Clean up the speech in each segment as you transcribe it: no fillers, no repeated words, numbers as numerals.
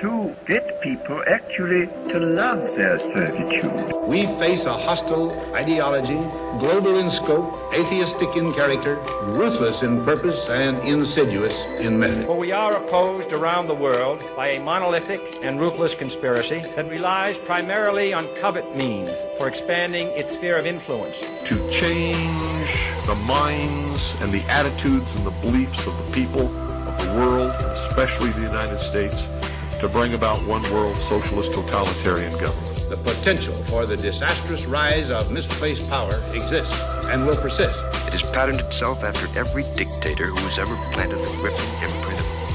to get people actually to love their servitude. We face a hostile ideology, global in scope, atheistic in character, ruthless in purpose, and insidious in method. For we are opposed around the world by a monolithic and ruthless conspiracy that relies primarily on covert means for expanding its sphere of influence. To change the minds and the attitudes and the beliefs of the people of the world, especially the United States, to bring about one world socialist totalitarian government. The potential for the disastrous rise of misplaced power exists and will persist. It has patterned itself after every dictator who has ever planted the ripping imprint of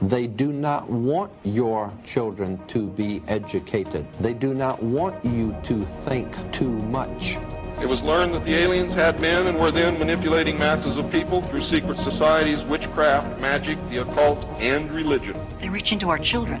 They do not want your children to be educated. They do not want you to think too much. It was learned that the aliens had been and were then manipulating masses of people through secret societies, witchcraft, magic, the occult, and religion. They reach into our children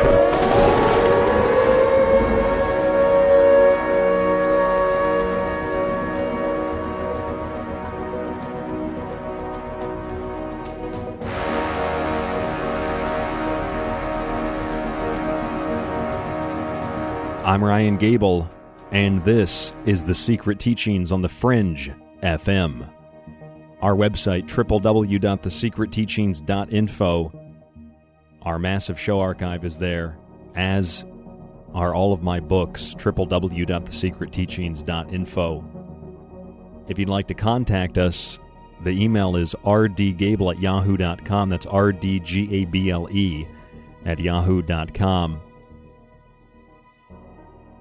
truth. I'm Ryan Gable, and this is The Secret Teachings on the Fringe FM. Our website, www.thesecretteachings.info. Our massive show archive is there, as are all of my books, www.thesecretteachings.info. If you'd like to contact us, the email is rdgable@yahoo.com. That's rdgable@yahoo.com.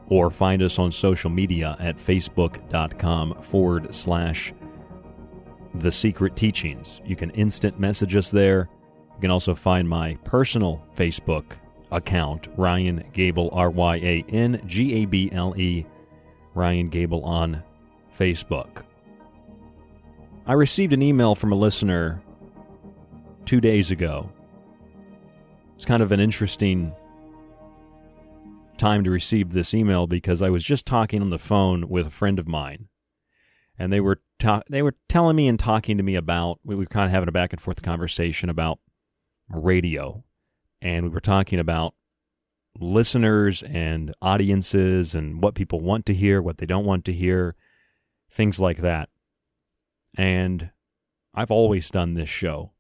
Or find us on social media at facebook.com/The Secret Teachings. You can instant message us there. You can also find my personal Facebook account, Ryan Gable, RyanGable, Ryan Gable on Facebook. I received an email from a listener 2 days ago. It's kind of an interesting time to receive this email because I was just talking on the phone with a friend of mine, and they were telling me and talking to me about, we were kind of having a back and forth conversation about radio, and we were talking about listeners and audiences and what people want to hear, what they don't want to hear, things like that. And I've always done this show,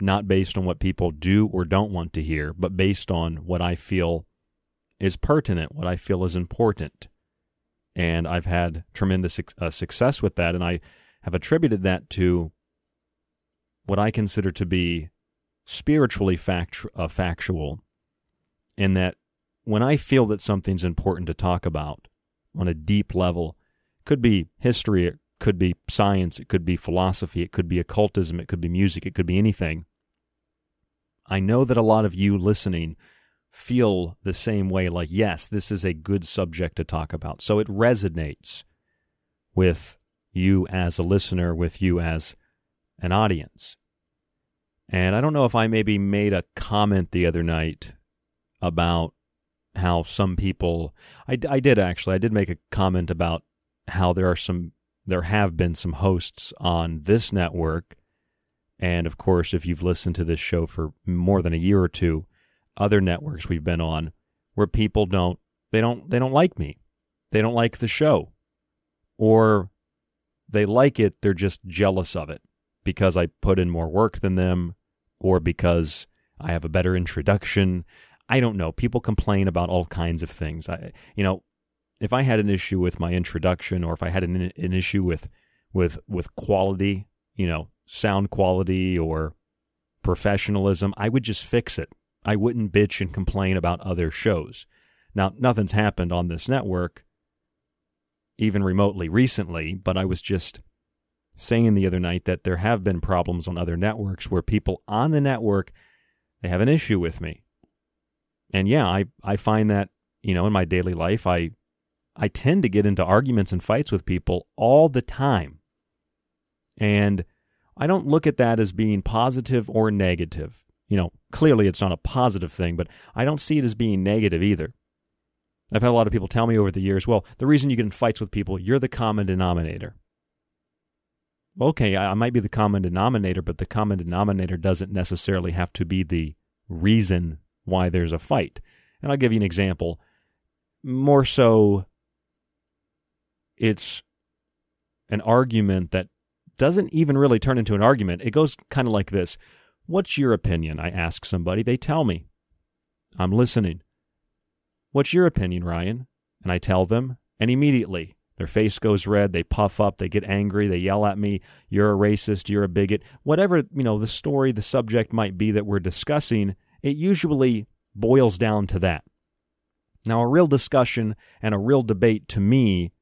not based on what people do or don't want to hear, but based on what I feel is pertinent, what I feel is important. And I've had tremendous success with that, and I have attributed that to what I consider to be spiritually factual, in that when I feel that something's important to talk about on a deep level, it could be history, it could be science, it could be philosophy, it could be occultism, it could be music, it could be anything. I know that a lot of you listening feel the same way, like, yes, this is a good subject to talk about. So it resonates with you as a listener, with you as an audience. And I don't know if I maybe made a comment the other night about how some people, I did make a comment about how there have been some hosts on this network. And of course, if you've listened to this show for more than a year or two, other networks we've been on, where people don't like me. They don't like the show. Or they like it, they're just jealous of it because I put in more work than them, or because I have a better introduction. I don't know. People complain about all kinds of things. If I had an issue with my introduction, or if I had an issue with quality, sound quality or professionalism, I would just fix it. I wouldn't bitch and complain about other shows. Now, nothing's happened on this network, even remotely recently, but I was just saying the other night that there have been problems on other networks where people on the network, they have an issue with me. And yeah, I find that, in my daily life, I tend to get into arguments and fights with people all the time. And I don't look at that as being positive or negative. Clearly it's not a positive thing, but I don't see it as being negative either. I've had a lot of people tell me over the years, well, the reason you get in fights with people, you're the common denominator. Okay, I might be the common denominator, but the common denominator doesn't necessarily have to be the reason why there's a fight. And I'll give you an example. More so, it's an argument that doesn't even really turn into an argument. It goes kind of like this. What's your opinion? I ask somebody. They tell me. I'm listening. What's your opinion, Ryan? And I tell them, and immediately their face goes red, they puff up, they get angry, they yell at me, you're a racist, you're a bigot. Whatever, the story, the subject might be that we're discussing, it usually boils down to that. Now, a real discussion and a real debate to me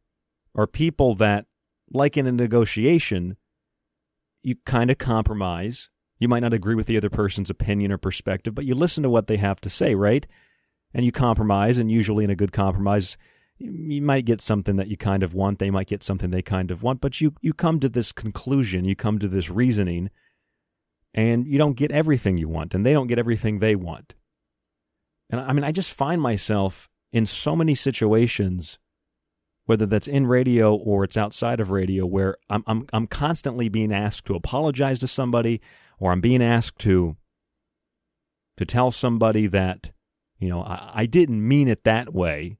are people that, like in a negotiation, you kind of compromise. You might not agree with the other person's opinion or perspective, but you listen to what they have to say, right? And you compromise, and usually in a good compromise, you might get something that you kind of want. They might get something they kind of want, but you come to this conclusion, you come to this reasoning, and you don't get everything you want, and they don't get everything they want. And I just find myself in so many situations, whether that's in radio or it's outside of radio, where I'm constantly being asked to apologize to somebody, or I'm being asked to tell somebody that, I didn't mean it that way,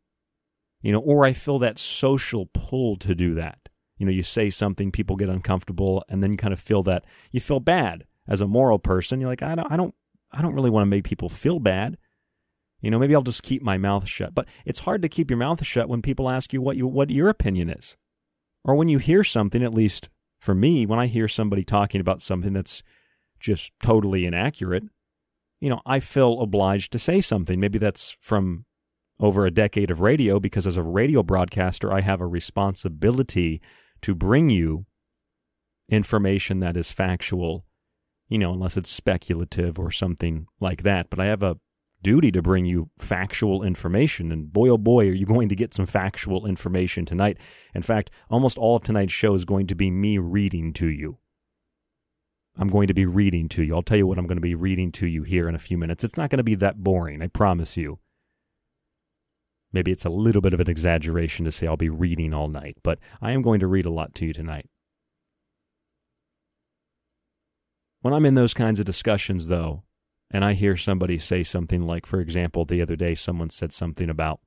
or I feel that social pull to do that. You say something, people get uncomfortable, and then you kind of feel that you feel bad as a moral person. You're like, I don't really want to make people feel bad. Maybe I'll just keep my mouth shut. But it's hard to keep your mouth shut when people ask you what your opinion is, or when you hear something. At least for me, when I hear somebody talking about something that's just totally inaccurate, I feel obliged to say something. Maybe that's from over a decade of radio, because as a radio broadcaster, I have a responsibility to bring you information that is factual, unless it's speculative or something like that. But I have a duty to bring you factual information, and boy oh boy, are you going to get some factual information tonight. In fact, almost all of tonight's show is going to be me reading to you. I'm going to be reading to you. I'll tell you what I'm going to be reading to you here in a few minutes. It's not going to be that boring, I promise you. Maybe it's a little bit of an exaggeration to say I'll be reading all night, but I am going to read a lot to you tonight. When I'm in those kinds of discussions, though, and I hear somebody say something like, for example, the other day someone said something about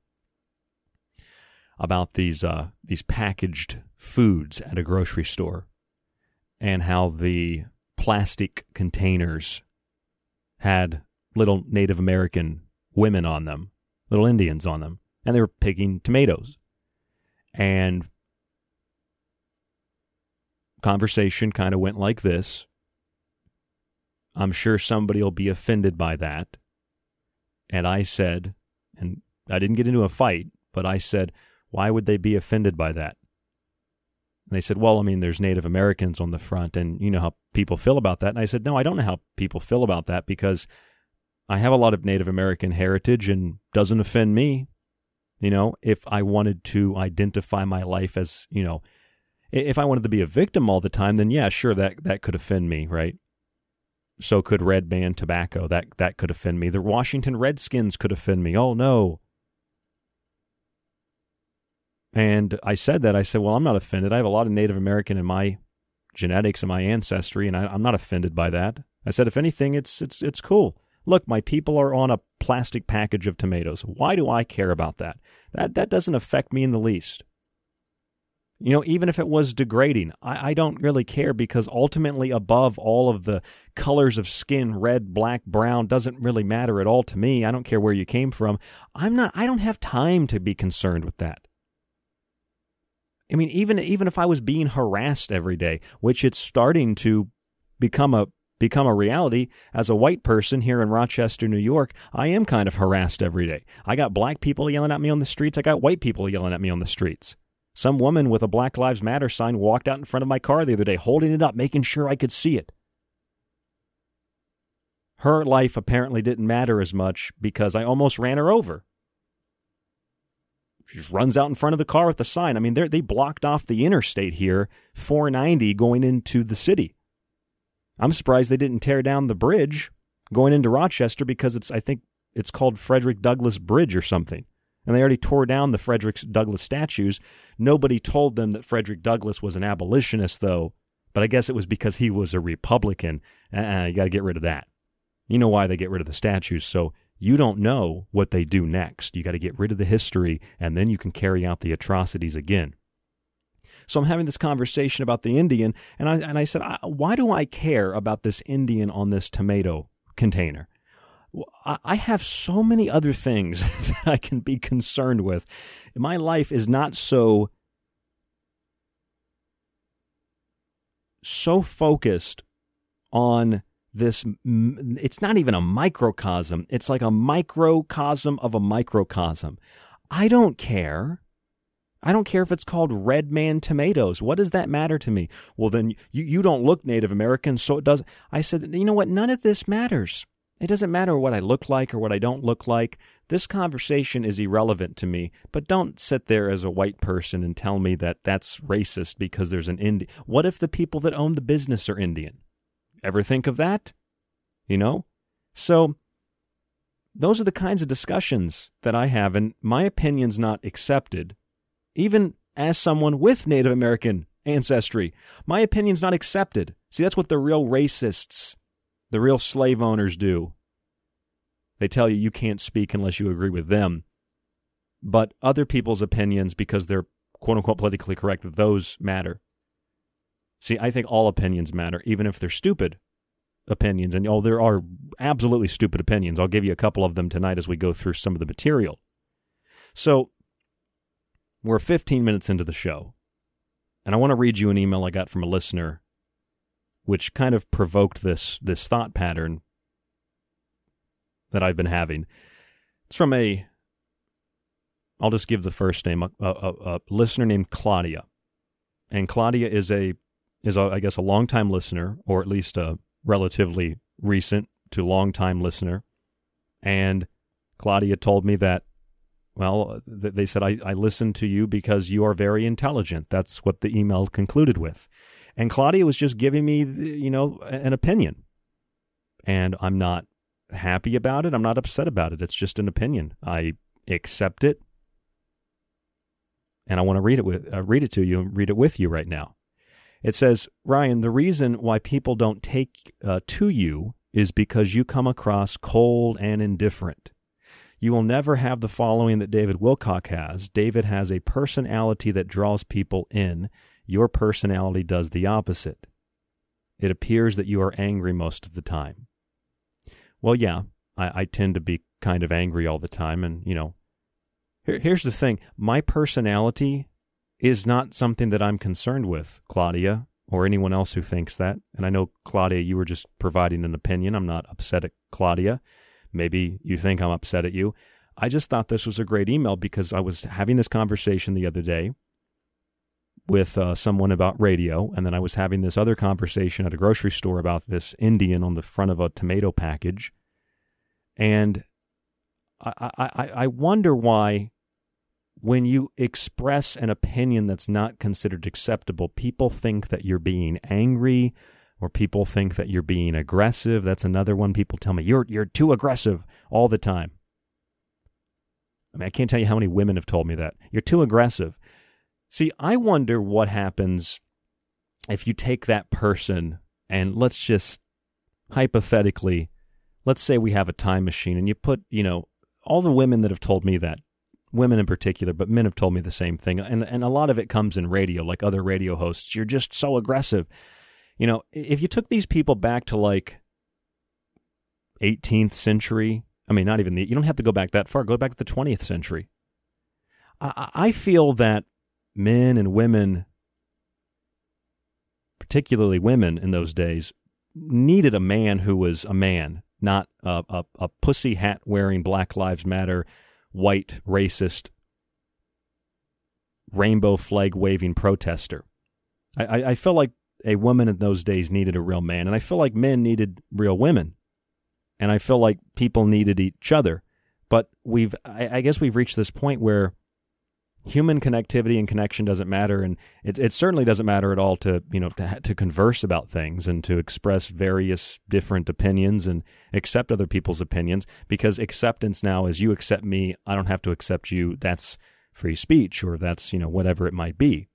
these packaged foods at a grocery store and how the plastic containers had little Native American women on them, little Indians on them, and they were picking tomatoes. And conversation kind of went like this. I'm sure somebody will be offended by that. And I said, and I didn't get into a fight, but I said, why would they be offended by that? And they said, well, I mean, there's Native Americans on the front, and you know how people feel about that. And I said, no, I don't know how people feel about that, because I have a lot of Native American heritage and doesn't offend me. You know, if I wanted to identify my life as, you know, if I wanted to be a victim all the time, then yeah, sure, that could offend me, right? So could Red Band Tobacco. That could offend me. The Washington Redskins could offend me. Oh, no. And I said that. I said, well, I'm not offended. I have a lot of Native American in my genetics and my ancestry, and I'm not offended by that. I said, if anything, it's cool. Look, my people are on a plastic package of tomatoes. Why do I care about that? That doesn't affect me in the least. You know, even if it was degrading, I don't really care, because ultimately, above all of the colors of skin, red, black, brown, doesn't really matter at all to me. I don't care where you came from. I don't have time to be concerned with that. I mean, even if I was being harassed every day, which it's starting to become a reality. As a white person here in Rochester, New York, I am kind of harassed every day. I got black people yelling at me on the streets. I got white people yelling at me on the streets. Some woman with a Black Lives Matter sign walked out in front of my car the other day, holding it up, making sure I could see it. Her life apparently didn't matter as much, because I almost ran her over. She just runs out in front of the car with the sign. I mean, they blocked off the interstate here, 490 going into the city. I'm surprised they didn't tear down the bridge going into Rochester, because I think it's called Frederick Douglass Bridge or something. And they already tore down the Frederick Douglass statues. Nobody told them that Frederick Douglass was an abolitionist, though. But I guess it was because he was a Republican. You got to get rid of that. You know why they get rid of the statues. So you don't know what they do next. You got to get rid of the history, and then you can carry out the atrocities again. So I'm having this conversation about the Indian, and I said, why do I care about this Indian on this tomato container? I have so many other things that I can be concerned with. My life is not so focused on this. It's not even a microcosm. It's like a microcosm of a microcosm. I don't care. I don't care if it's called Red Man Tomatoes. What does that matter to me? Well, then you don't look Native American, so it doesn't. I said, you know what? None of this matters. It doesn't matter what I look like or what I don't look like. This conversation is irrelevant to me, but don't sit there as a white person and tell me that that's racist because there's an Indian. What if the people that own the business are Indian? Ever think of that? You know? So those are the kinds of discussions that I have, and my opinion's not accepted. Even as someone with Native American ancestry, my opinion's not accepted. See, that's what the real racists, the real slave owners do. They tell you you can't speak unless you agree with them. But other people's opinions, because they're quote-unquote politically correct, those matter. See, I think all opinions matter, even if they're stupid opinions. And there are absolutely stupid opinions. I'll give you a couple of them tonight as we go through some of the material. So we're 15 minutes into the show, and I want to read you an email I got from a listener, which kind of provoked this thought pattern that I've been having. It's from I'll just give the first name, a listener named Claudia. And Claudia is I guess, a longtime listener, or at least a relatively recent to longtime listener. And Claudia told me that, well, they said, I listened to you because you are very intelligent. That's what the email concluded with. And Claudia was just giving me, you know, an opinion. And I'm not happy about it. I'm not upset about it. It's just an opinion. I accept it. and I want to read it to you right now. It says, Ryan, the reason why people don't take to you is because you come across cold and indifferent. You will never have the following that David Wilcock has. David has a personality that draws people in. Your personality does the opposite. It appears that you are angry most of the time. Well, yeah, I tend to be kind of angry all the time. And, you know, here's the thing. My personality is not something that I'm concerned with, Claudia, or anyone else who thinks that. And I know, Claudia, you were just providing an opinion. I'm not upset at Claudia. Maybe you think I'm upset at you. I just thought this was a great email because I was having this conversation the other day with someone about radio, and then I was having this other conversation at a grocery store about this Indian on the front of a tomato package. And I wonder why, when you express an opinion that's not considered acceptable, people think that you're being angry, or people think that you're being aggressive. That's another one. People tell me, you're too aggressive all the time. I mean, I can't tell you how many women have told me that. You're too aggressive. See, I wonder what happens if you take that person and let's just hypothetically, let's say we have a time machine and you put, you know, all the women that have told me that, women in particular, but men have told me the same thing. And a lot of it comes in radio, like other radio hosts. You're just so aggressive. You know, if you took these people back to like 18th century, I mean, not even the, you don't have to go back that far, go back to the 20th century. I feel that men and women, particularly women in those days, needed a man who was a man, not a pussy hat wearing Black Lives Matter, white racist, rainbow flag waving protester. I feel like a woman in those days needed a real man, and I feel like men needed real women, and I feel like people needed each other. But I guess we've reached this point where human connectivity and connection doesn't matter, and it certainly doesn't matter at all to, you know, to converse about things and to express various different opinions and accept other people's opinions, because acceptance now is you accept me, I don't have to accept you. That's free speech, or that's, you know, whatever it might be.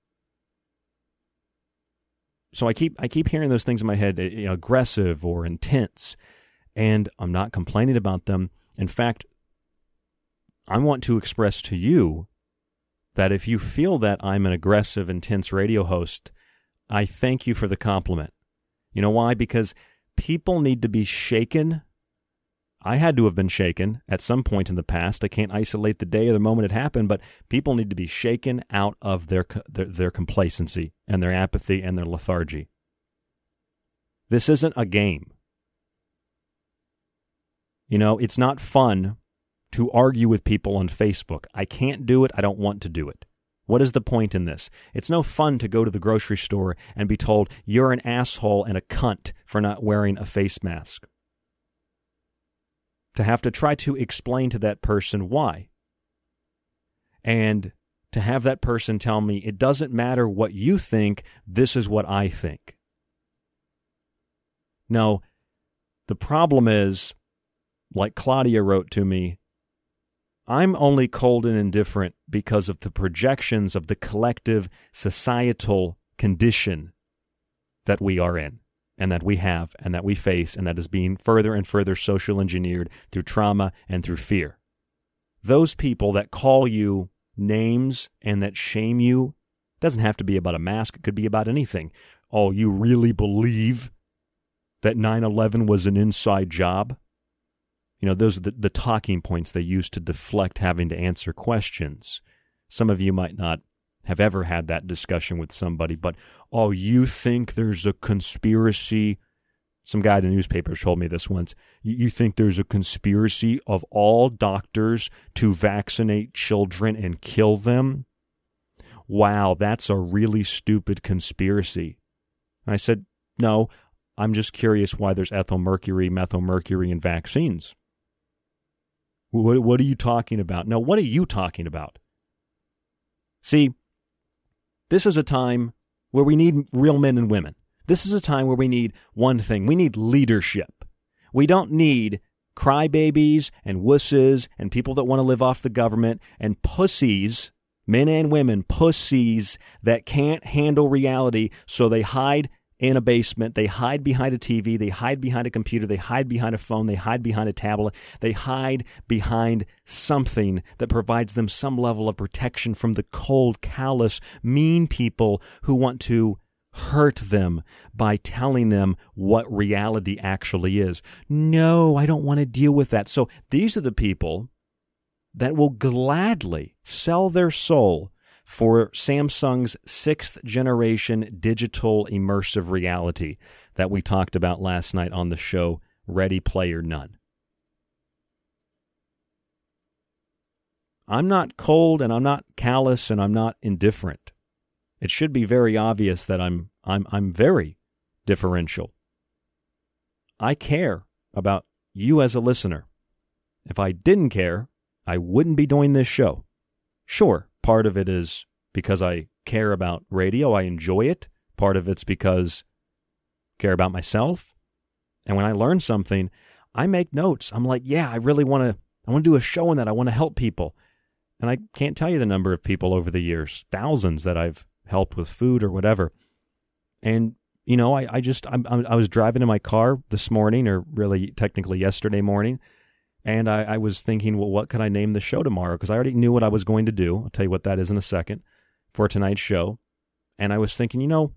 So I keep hearing those things in my head, you know, aggressive or intense, and I'm not complaining about them. In fact, I want to express to you that if you feel that I'm an aggressive, intense radio host, I thank you for the compliment. You know why? Because people need to be shaken. I had to have been shaken at some point in the past. I can't isolate the day or the moment it happened, but people need to be shaken out of their complacency and their apathy and their lethargy. This isn't a game. You know, it's not fun to argue with people on Facebook. I can't do it. I don't want to do it. What is the point in this? It's no fun to go to the grocery store and be told you're an asshole and a cunt for not wearing a face mask. To have to try to explain to that person why. And to have that person tell me, it doesn't matter what you think, this is what I think. No, the problem is, like Claudia wrote to me, I'm only cold and indifferent because of the projections of the collective societal condition that we are in, and that we have, and that we face, and that is being further and further social engineered through trauma and through fear. Those people that call you names and that shame you, doesn't have to be about a mask, it could be about anything. Oh, you really believe that 9/11 was an inside job? You know, those are the talking points they use to deflect having to answer questions. Some of you might not have ever had that discussion with somebody, but, oh, you think there's a conspiracy? Some guy in the newspaper told me this once. You think there's a conspiracy of all doctors to vaccinate children and kill them? Wow, that's a really stupid conspiracy. And I said, no, I'm just curious why there's methylmercury in vaccines. What are you talking about? No, what are you talking about? See, this is a time where we need real men and women. This is a time where we need one thing. We need leadership. We don't need crybabies and wusses and people that want to live off the government and pussies men and women, pussies that can't handle reality, so they hide in a basement, they hide behind a TV, they hide behind a computer, they hide behind a phone, they hide behind a tablet, they hide behind something that provides them some level of protection from the cold, callous, mean people who want to hurt them by telling them what reality actually is. No, I don't want to deal with that. So these are the people that will gladly sell their soul for Samsung's 6th-generation digital immersive reality that we talked about last night on the show, Ready Player None. I'm not cold, and I'm not callous, and I'm not indifferent. It should be very obvious that I'm very differential. I care about you as a listener. If I didn't care, I wouldn't be doing this show. Sure, part of it is because I care about radio, I enjoy it. Part of it's because I care about myself. And when I learn something, I make notes. I'm like, yeah, I want to do a show on that. I want to help people. And I can't tell you the number of people over the years, thousands that I've helped with food or whatever. And, you know, I was driving in my car this morning, or really technically yesterday morning, and I was thinking, well, what could I name the show tomorrow? Because I already knew what I was going to do. I'll tell you what that is in a second for tonight's show. And I was thinking, you know,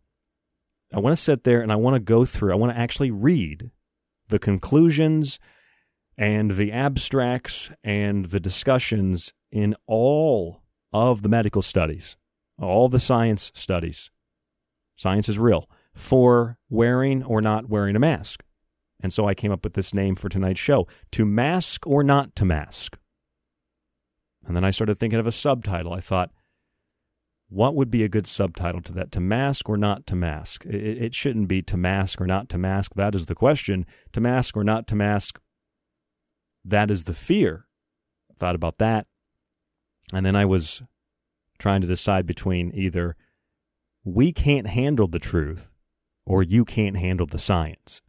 I want to sit there and I want to go through. I want to actually read the conclusions and the abstracts and the discussions in all of the medical studies, all the science studies. Science is real for wearing or not wearing a mask. And so I came up with this name for tonight's show, To Mask or Not to Mask. And then I started thinking of a subtitle. I thought, what would be a good subtitle to that? To Mask or Not to Mask? It shouldn't be To Mask or Not to Mask. That is the question. To Mask or Not to Mask, that is the fear. I thought about that. And then I was trying to decide between either We Can't Handle the Truth or You Can't Handle the Science.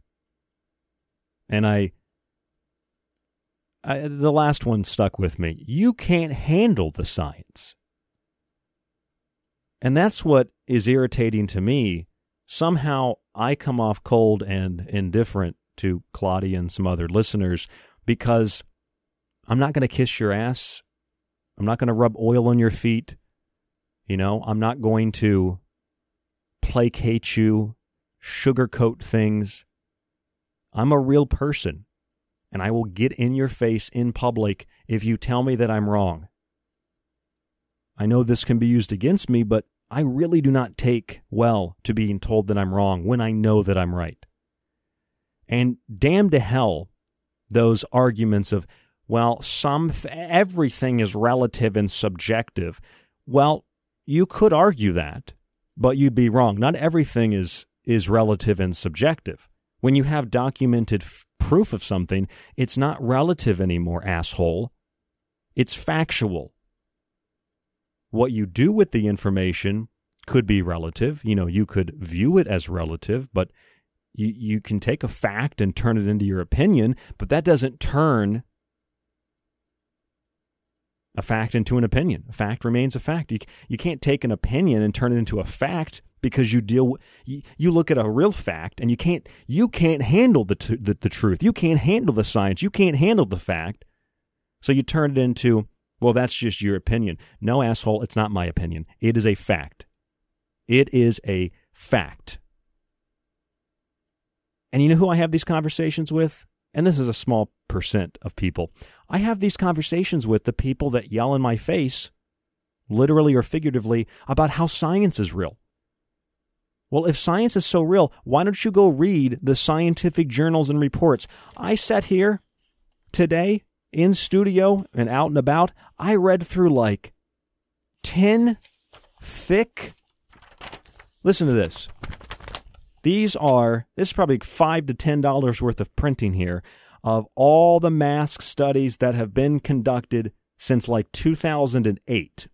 And I the last one stuck with me. You can't handle the science. And that's what is irritating to me. Somehow I come off cold and indifferent to Claudia and some other listeners because I'm not going to kiss your ass. I'm not going to rub oil on your feet. You know, I'm not going to placate you, sugarcoat things. I'm a real person, and I will get in your face in public if you tell me that I'm wrong. I know this can be used against me, but I really do not take well to being told that I'm wrong when I know that I'm right. And damn to hell, those arguments of, well, everything is relative and subjective. Well, you could argue that, but you'd be wrong. Not everything is relative and subjective. When you have documented proof of something, it's not relative anymore, asshole. It's factual. What you do with the information could be relative. You know, you could view it as relative, but you can take a fact and turn it into your opinion, but that doesn't turn a fact into an opinion. A fact remains a fact. You can't take an opinion and turn it into a fact, because you look at a real fact and you can't handle the truth. You can't handle the science. You can't handle the fact. So you turn it into, well, that's just your opinion. No, asshole, it's not my opinion. It is a fact. It is a fact. And you know who I have these conversations with? And this is a small percent of people. I have these conversations with the people that yell in my face, literally or figuratively, about how science is real. Well, if science is so real, why don't you go read the scientific journals and reports? I sat here today in studio and out and about. I read through like 10 thick. Listen to this. This is probably $5 to $10 worth of printing here of all the mask studies that have been conducted since like 2008.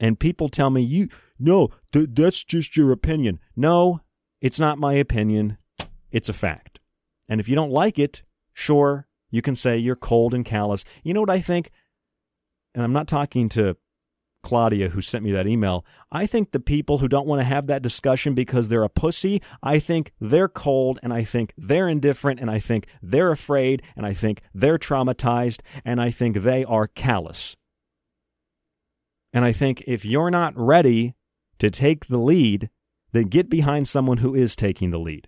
And people tell me, that's just your opinion. No, it's not my opinion. It's a fact. And if you don't like it, sure, you can say you're cold and callous. You know what I think? And I'm not talking to Claudia, who sent me that email, I think the people who don't want to have that discussion because they're a pussy, I think they're cold, and I think they're indifferent, and I think they're afraid, and I think they're traumatized, and I think they are callous. And I think if you're not ready to take the lead, then get behind someone who is taking the lead.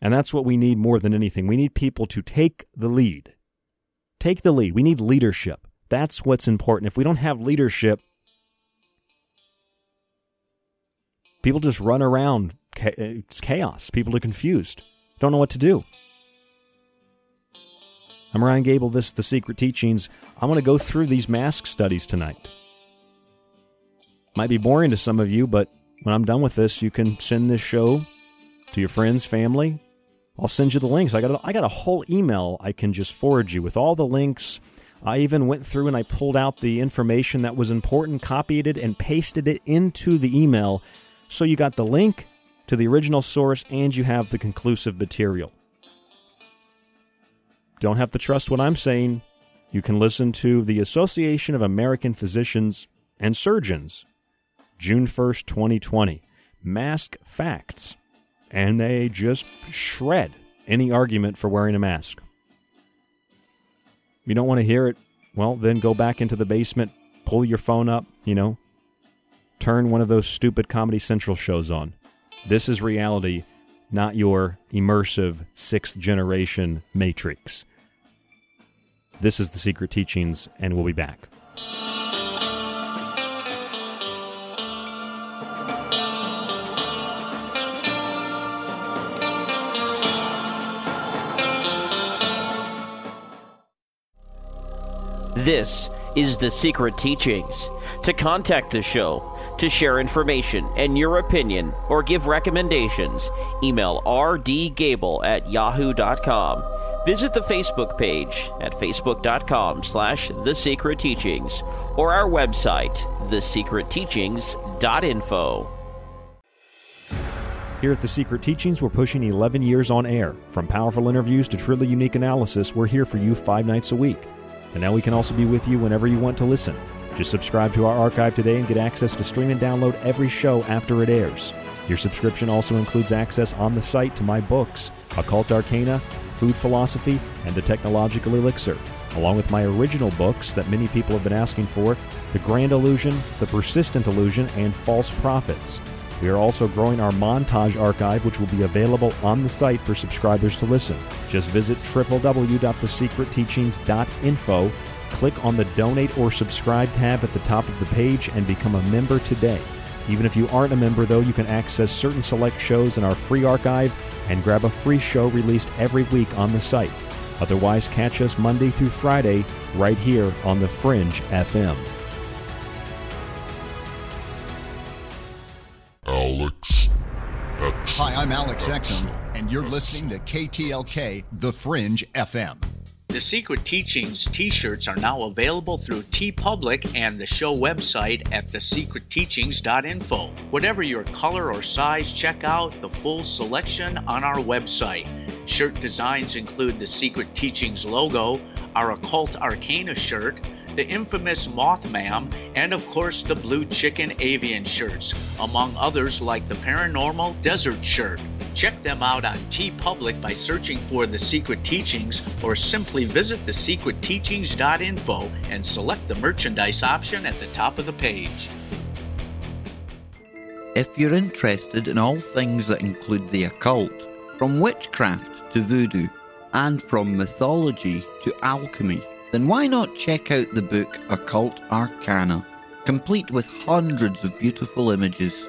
And that's what we need more than anything. We need people to take the lead. Take the lead. We need leadership. That's what's important. If we don't have leadership, people just run around. It's chaos. People are confused. Don't know what to do. I'm Ryan Gable. This is The Secret Teachings. I'm going to go through these mask studies tonight. Might be boring to some of you, but when I'm done with this, you can send this show to your friends, family. I'll send you the links. I got a whole email I can just forward you with all the links. I even went through and I pulled out the information that was important, copied it, and pasted it into the email. So you got the link to the original source and you have the conclusive material. Don't have to trust what I'm saying. You can listen to the Association of American Physicians and Surgeons, June 1st, 2020. Mask facts. And they just shred any argument for wearing a mask. You don't want to hear it? Well, then go back into the basement, pull your phone up, turn one of those stupid Comedy Central shows on. This is reality, not your immersive 6th generation Matrix. This is The Secret Teachings, and we'll be back. This is The Secret Teachings. To contact the show, to share information and your opinion, or give recommendations, email rdgable@yahoo.com. Visit the Facebook page at facebook.com/The Secret Teachings or our website, thesecretteachings.info. Here at The Secret Teachings, we're pushing 11 years on air. From powerful interviews to truly unique analysis, we're here for you 5 nights a week. And now we can also be with you whenever you want to listen. Just subscribe to our archive today and get access to stream and download every show after it airs. Your subscription also includes access on the site to my books, Occult Arcana, Food Philosophy, and The Technological Elixir, along with my original books that many people have been asking for, The Grand Illusion, The Persistent Illusion, and False Prophets. We are also growing our montage archive, which will be available on the site for subscribers to listen. Just visit www.thesecretteachings.info, click on the Donate or Subscribe tab at the top of the page, and become a member today. Even if you aren't a member, though, you can access certain select shows in our free archive and grab a free show released every week on the site. Otherwise, catch us Monday through Friday right here on the Fringe FM. Alex Exum. Hi, I'm Alex Exum, and you're listening to KTLK, The Fringe FM. The Secret Teachings t-shirts are now available through TeePublic and the show website at thesecretteachings.info. Whatever your color or size, check out the full selection on our website. Shirt designs include the Secret Teachings logo, our Occult Arcana shirt, the infamous Mothman, and of course the Blue Chicken Avian shirts, among others like the Paranormal Desert shirt. Check them out on TeePublic by searching for The Secret Teachings, or simply visit thesecretteachings.info and select the merchandise option at the top of the page. If you're interested in all things that include the occult, from witchcraft to voodoo, and from mythology to alchemy, then why not check out the book Occult Arcana, complete with hundreds of beautiful images.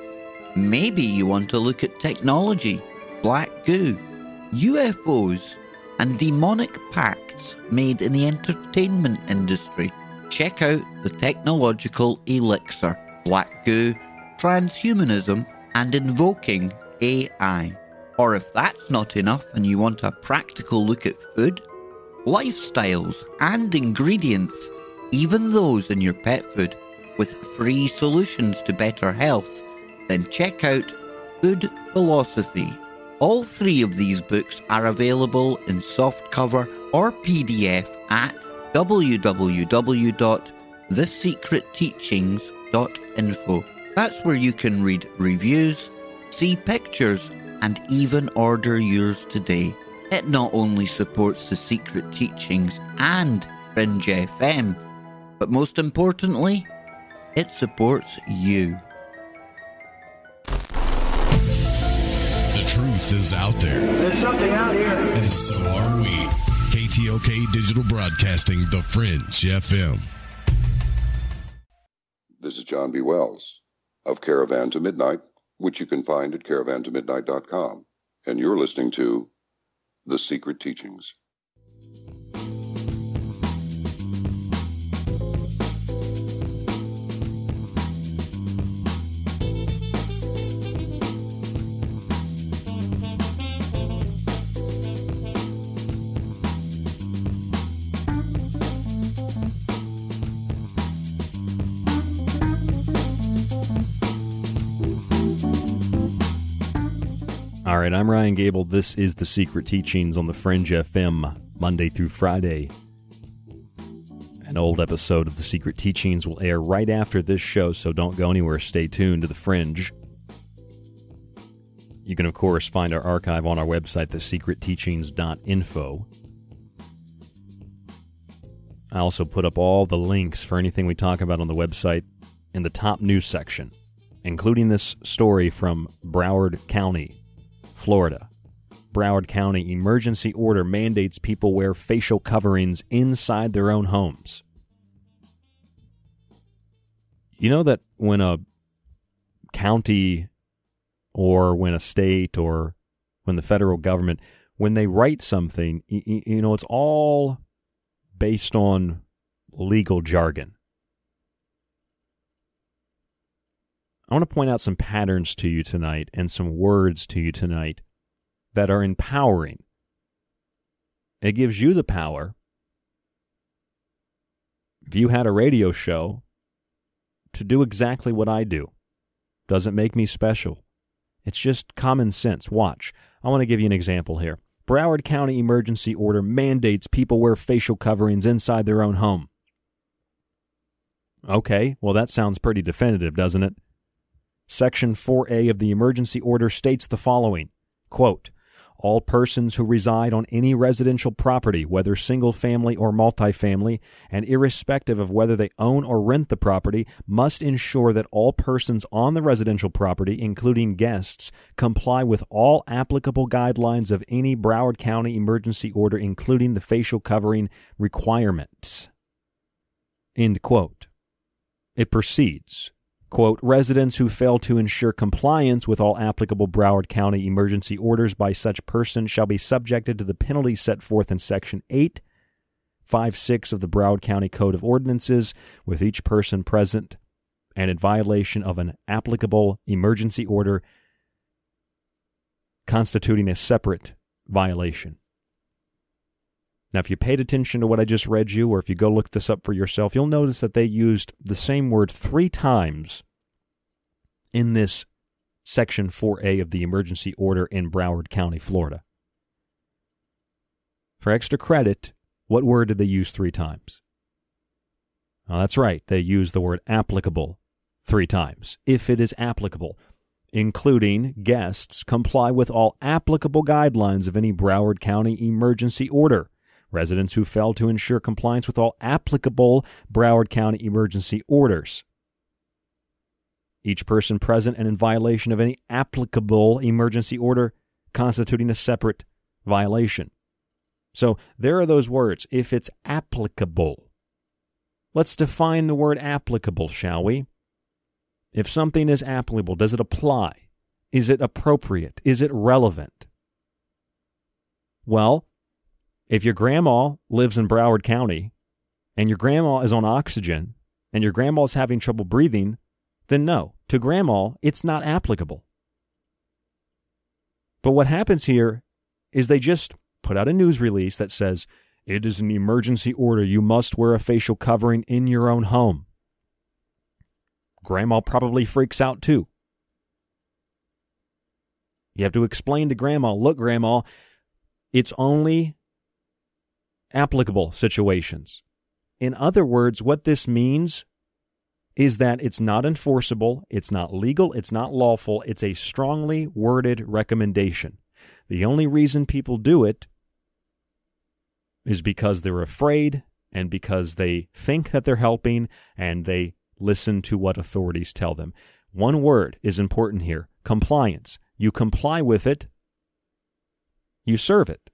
Maybe you want to look at technology, black goo, UFOs, and demonic pacts made in the entertainment industry. Check out The Technological Elixir, black goo, transhumanism, and invoking AI. Or if that's not enough and you want a practical look at food, lifestyles and ingredients, even those in your pet food, with free solutions to better health, then check out Food Philosophy. All three of these books are available in softcover or PDF at www.thesecretteachings.info. thesecretteachings.info. That's where you can read reviews, see pictures, and even order yours today. It not only supports The Secret Teachings and Fringe FM, but most importantly, it supports you. The truth is out there. There's something out here. And so are we. KTLK Digital Broadcasting, The Fringe FM. This is John B. Wells of Caravan to Midnight, which you can find at caravantomidnight.com. And you're listening to The Secret Teachings. All right, I'm Ryan Gable. This is The Secret Teachings on the Fringe FM, Monday through Friday. An old episode of The Secret Teachings will air right after this show, so don't go anywhere. Stay tuned to The Fringe. You can, of course, find our archive on our website, thesecretteachings.info. I also put up all the links for anything we talk about on the website in the top news section, including this story from Broward County, Florida. Broward County emergency order mandates people wear facial coverings inside their own homes. You know that when a county or when a state or when the federal government, when they write something, you know, it's all based on legal jargon. I want to point out some patterns to you tonight and some words to you tonight that are empowering. It gives you the power, if you had a radio show, to do exactly what I do. Doesn't make me special. It's just common sense. Watch. I want to give you an example here. Broward County emergency order mandates people wear facial coverings inside their own home. Okay, well, that sounds pretty definitive, doesn't it? Section 4A of the emergency order states the following, quote, all persons who reside on any residential property, whether single-family or multifamily, and irrespective of whether they own or rent the property, must ensure that all persons on the residential property, including guests, comply with all applicable guidelines of any Broward County emergency order, including the facial covering requirements. End quote. It proceeds. Quote, residents who fail to ensure compliance with all applicable Broward County emergency orders by such person shall be subjected to the penalties set forth in Section 856 of the Broward County Code of Ordinances, with each person present and in violation of an applicable emergency order constituting a separate violation. Now, if you paid attention to what I just read you, or if you go look this up for yourself, you'll notice that they used the same word three times in this Section 4A of the emergency order in Broward County, Florida. For extra credit, what word did they use three times? Well, that's right. They used the word applicable three times. If it is applicable, including guests, comply with all applicable guidelines of any Broward County emergency order. Residents who fail to ensure compliance with all applicable Broward County emergency orders. Each person present and in violation of any applicable emergency order constituting a separate violation. So there are those words, if it's applicable. Let's define the word applicable, shall we? If something is applicable, does it apply? Is it appropriate? Is it relevant? Well, if your grandma lives in Broward County and your grandma is on oxygen and your grandma's having trouble breathing, then no, to grandma, it's not applicable. But what happens here is they just put out a news release that says, it is an emergency order. You must wear a facial covering in your own home. Grandma probably freaks out too. You have to explain to grandma, look, grandma, it's only applicable situations. In other words, what this means is that it's not enforceable, it's not legal, it's not lawful, it's a strongly worded recommendation. The only reason people do it is because they're afraid and because they think that they're helping and they listen to what authorities tell them. One word is important here, compliance. You comply with it, you serve it.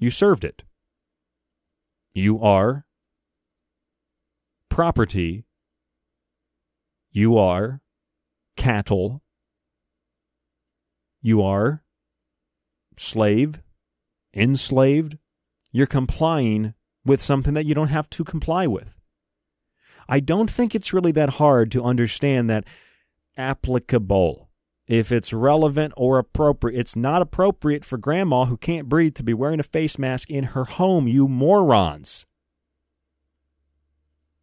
You served it. You are property. You are cattle. You are slave, enslaved. You're complying with something that you don't have to comply with. I don't think it's really that hard to understand that applicable. If it's relevant or appropriate, it's not appropriate for grandma who can't breathe to be wearing a face mask in her home, you morons.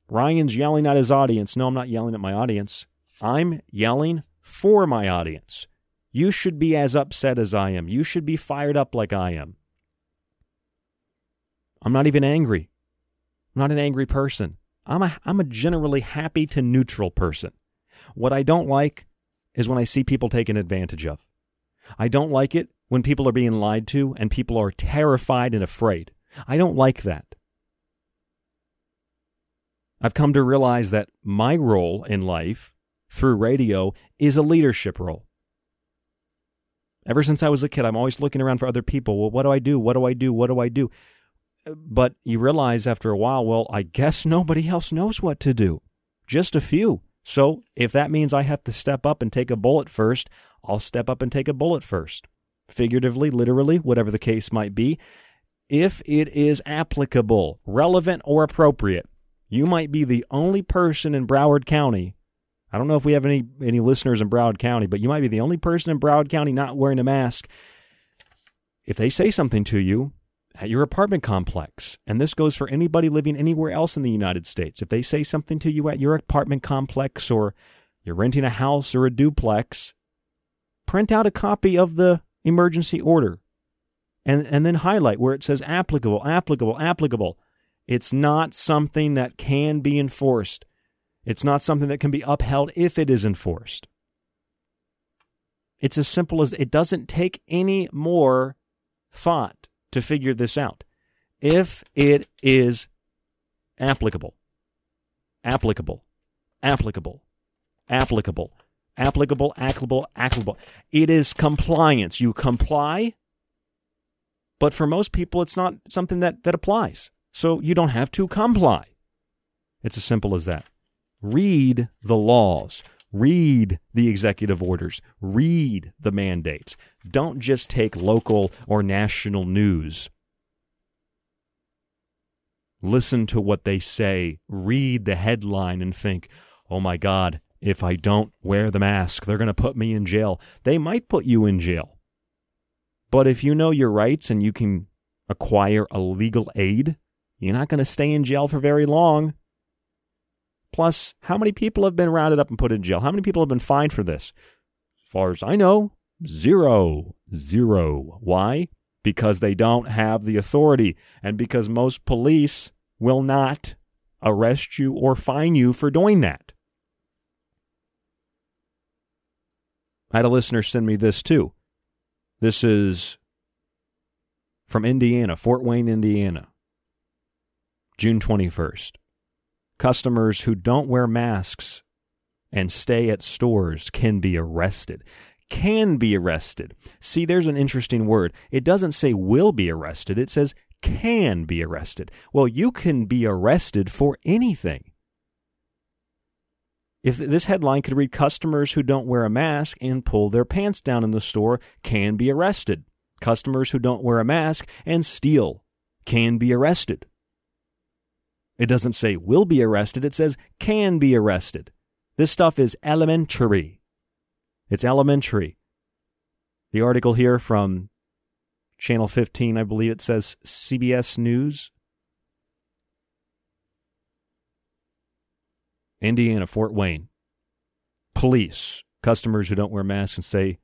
Ryan's yelling at his audience. No, I'm not yelling at my audience. I'm yelling for my audience. You should be as upset as I am. You should be fired up like I am. I'm not even angry. I'm not an angry person. I'm a generally happy to neutral person. What I don't like is when I see people taken advantage of. I don't like it when people are being lied to and people are terrified and afraid. I don't like that. I've come to realize that my role in life through radio is a leadership role. Ever since I was a kid, I'm always looking around for other people. Well, what do I do? What do I do? What do I do? But you realize after a while, well, I guess nobody else knows what to do. Just a few. So if that means I have to step up and take a bullet first, I'll step up and take a bullet first. Figuratively, literally, whatever the case might be. If it is applicable, relevant, or appropriate, you might be the only person in Broward County. I don't know if we have any listeners in Broward County, but you might be the only person in Broward County not wearing a mask. If they say something to you at your apartment complex, and this goes for anybody living anywhere else in the United States. If they say something to you at your apartment complex or you're renting a house or a duplex, print out a copy of the emergency order and then highlight where it says applicable, applicable, applicable. It's not something that can be enforced. It's not something that can be upheld if it is enforced. It's as simple as it doesn't take any more thought to figure this out. If it is applicable, applicable, applicable, applicable, applicable, applicable, applicable. It is compliance. You comply, but for most people, it's not something that applies. So you don't have to comply. It's as simple as that. Read the laws. Read the executive orders. Read the mandates. Don't just take local or national news. Listen to what they say. Read the headline and think, oh my God, if I don't wear the mask, they're going to put me in jail. They might put you in jail. But if you know your rights and you can acquire a legal aid, you're not going to stay in jail for very long. Plus, how many people have been rounded up and put in jail? How many people have been fined for this? As far as I know, zero. Zero. Why? Because they don't have the authority and because most police will not arrest you or fine you for doing that. I had a listener send me this too. This is from Indiana, Fort Wayne, Indiana, June 21st. Customers who don't wear masks and stay at stores can be arrested. Can be arrested. See, there's an interesting word. It doesn't say will be arrested. It says can be arrested. Well, you can be arrested for anything. If this headline could read, customers who don't wear a mask and pull their pants down in the store can be arrested. Customers who don't wear a mask and steal can be arrested. It doesn't say will be arrested. It says can be arrested. This stuff is elementary. It's elementary. The article here from Channel 15, I believe it says CBS News. Indiana, Fort Wayne. Police. Customers who don't wear masks and stay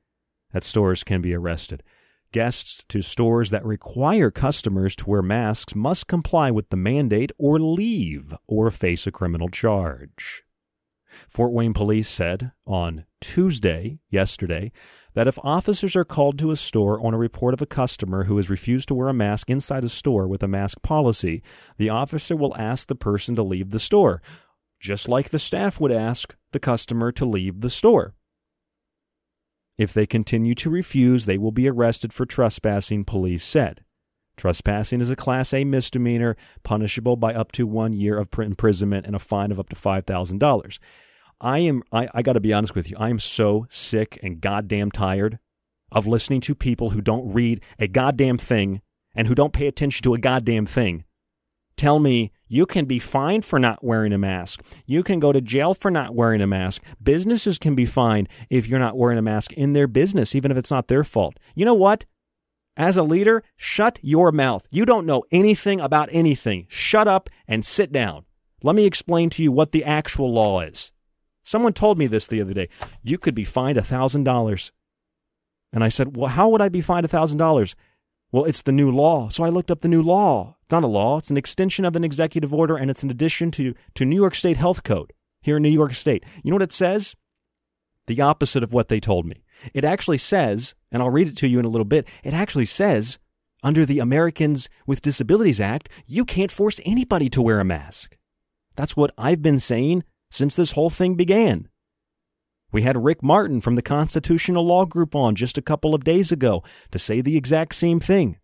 at stores can be arrested. Guests to stores that require customers to wear masks must comply with the mandate or leave or face a criminal charge. Fort Wayne police said on Tuesday, yesterday, that if officers are called to a store on a report of a customer who has refused to wear a mask inside a store with a mask policy, the officer will ask the person to leave the store, just like the staff would ask the customer to leave the store. If they continue to refuse, they will be arrested for trespassing, police said. Trespassing is a Class A misdemeanor, punishable by up to 1 year of imprisonment and a fine of up to $5,000. I got to be honest with you, I am so sick and goddamn tired of listening to people who don't read a goddamn thing and who don't pay attention to a goddamn thing tell me you can be fined for not wearing a mask. You can go to jail for not wearing a mask. Businesses can be fined if you're not wearing a mask in their business, even if it's not their fault. You know what? As a leader, shut your mouth. You don't know anything about anything. Shut up and sit down. Let me explain to you what the actual law is. Someone told me this the other day. You could be fined $1,000. And I said, well, how would I be fined $1,000? Well, it's the new law. So I looked up the new law. It's not a law. It's an extension of an executive order, and it's an addition to New York State Health Code here in New York State. You know what it says? The opposite of what they told me. It actually says, and I'll read it to you in a little bit, it actually says, under the Americans with Disabilities Act, you can't force anybody to wear a mask. That's what I've been saying since this whole thing began. We had Rick Martin from the Constitutional Law Group on just a couple of days ago to say the exact same thing.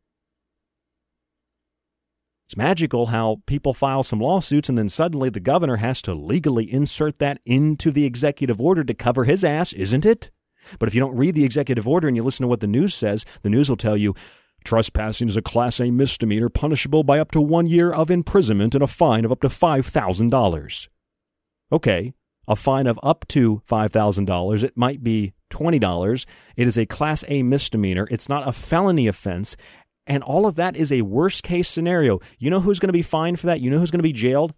It's magical how people file some lawsuits and then suddenly the governor has to legally insert that into the executive order to cover his ass, isn't it? But if you don't read the executive order and you listen to what the news says, the news will tell you trespassing is a Class A misdemeanor punishable by up to 1 year of imprisonment and a fine of up to $5,000. Okay, a fine of up to $5,000. It might be $20. It is a Class A misdemeanor. It's not a felony offense. And all of that is a worst-case scenario. You know who's going to be fined for that? You know who's going to be jailed?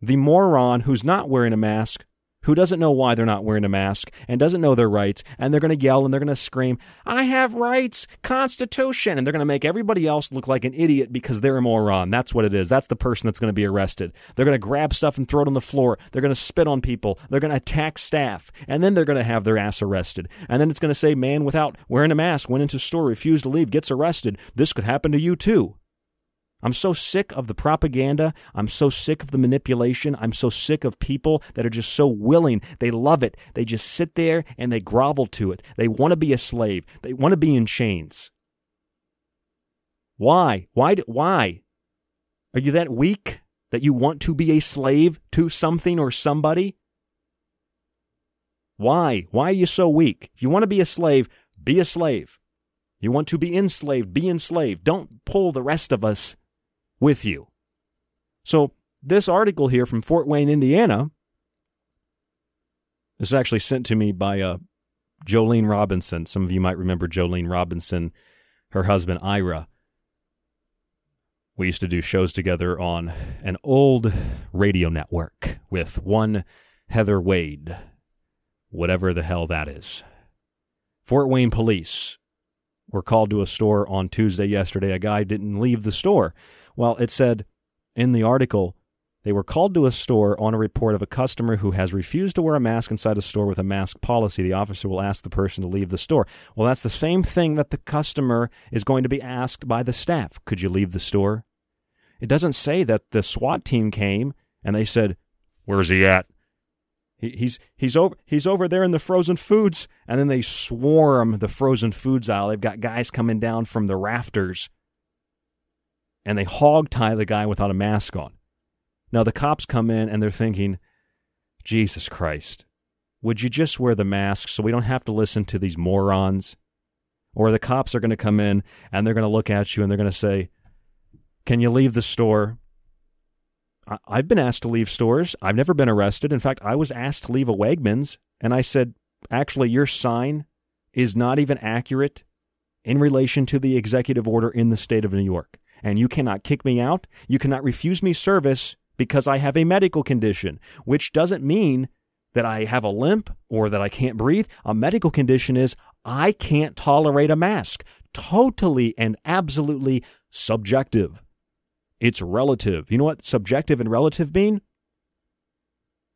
The moron who's not wearing a mask, who doesn't know why they're not wearing a mask and doesn't know their rights, and they're going to yell and they're going to scream, I have rights, Constitution, and they're going to make everybody else look like an idiot because they're a moron. That's what it is. That's the person that's going to be arrested. They're going to grab stuff and throw it on the floor. They're going to spit on people. They're going to attack staff, and then they're going to have their ass arrested. And then it's going to say, man without wearing a mask went into store, refused to leave, gets arrested. This could happen to you too. I'm so sick of the propaganda. I'm so sick of the manipulation. I'm so sick of people that are just so willing. They love it. They just sit there and they grovel to it. They want to be a slave. They want to be in chains. Why? Why? Are you that weak that you want to be a slave to something or somebody? Why? Why are you so weak? If you want to be a slave, be a slave. You want to be enslaved, be enslaved. Don't pull the rest of us with you. So this article here from Fort Wayne, Indiana, this was actually sent to me by Jolene Robinson. Some of you might remember Jolene Robinson, her husband Ira. We used to do shows together on an old radio network with one Heather Wade, whatever the hell that is. Fort Wayne police were called to a store on Tuesday yesterday. A guy didn't leave the store. Well, it said in the article, they were called to a store on a report of a customer who has refused to wear a mask inside a store with a mask policy. The officer will ask the person to leave the store. Well, that's the same thing that the customer is going to be asked by the staff. Could you leave the store? It doesn't say that the SWAT team came and they said, where's he at? He's over there in the frozen foods, and then they swarm the frozen foods aisle. They've got guys coming down from the rafters, and they hog tie the guy without a mask on. Now the cops come in, and they're thinking, Jesus Christ, would you just wear the mask so we don't have to listen to these morons? Or the cops are going to come in, and they're going to look at you, and they're going to say, can you leave the store? I've been asked to leave stores. I've never been arrested. In fact, I was asked to leave a Wegmans, and I said, actually, your sign is not even accurate in relation to the executive order in the state of New York. And you cannot kick me out. You cannot refuse me service because I have a medical condition, which doesn't mean that I have a limp or that I can't breathe. A medical condition is I can't tolerate a mask. totally and absolutely subjective. It's relative. You know what subjective and relative mean?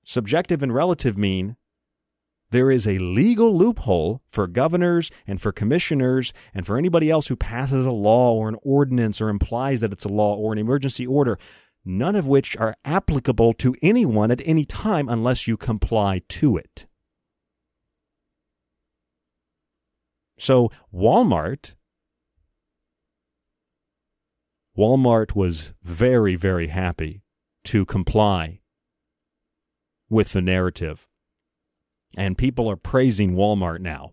Subjective and relative mean there is a legal loophole for governors and for commissioners and for anybody else who passes a law or an ordinance or implies that it's a law or an emergency order, none of which are applicable to anyone at any time unless you comply to it. So Walmart was very, very happy to comply with the narrative. And people are praising Walmart now.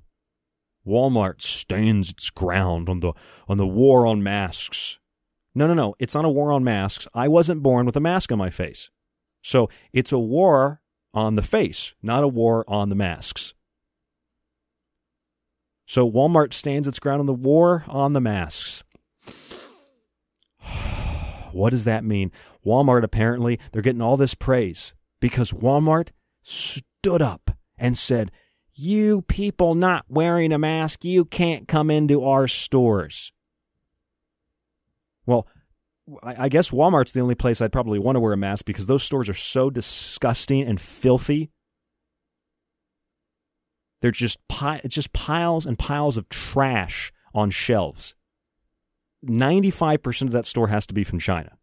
Walmart stands its ground on the war on masks. No. It's not a war on masks. I wasn't born with a mask on my face. So it's a war on the face, not a war on the masks. So Walmart stands its ground on the war on the masks. What does that mean? Walmart, apparently, they're getting all this praise because Walmart stood up and said, you people not wearing a mask, you can't come into our stores. Well, I guess Walmart's the only place I'd probably want to wear a mask because those stores are so disgusting and filthy. They're just it's just piles and piles of trash on shelves. 95% of that store has to be from China.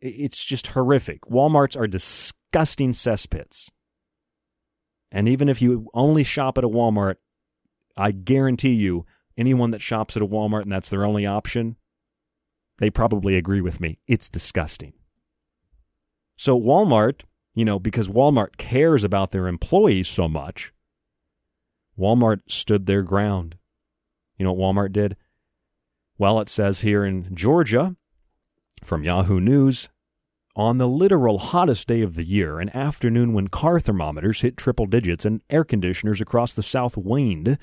It's just horrific. Walmarts are disgusting cesspits. And even if you only shop at a Walmart, I guarantee you, anyone that shops at a Walmart and that's their only option, they probably agree with me. It's disgusting. So Walmart, because Walmart cares about their employees so much, Walmart stood their ground. You know what Walmart did? Well, it says here in Georgia, from Yahoo News, on the literal hottest day of the year, an afternoon when car thermometers hit triple digits and air conditioners across the South waned,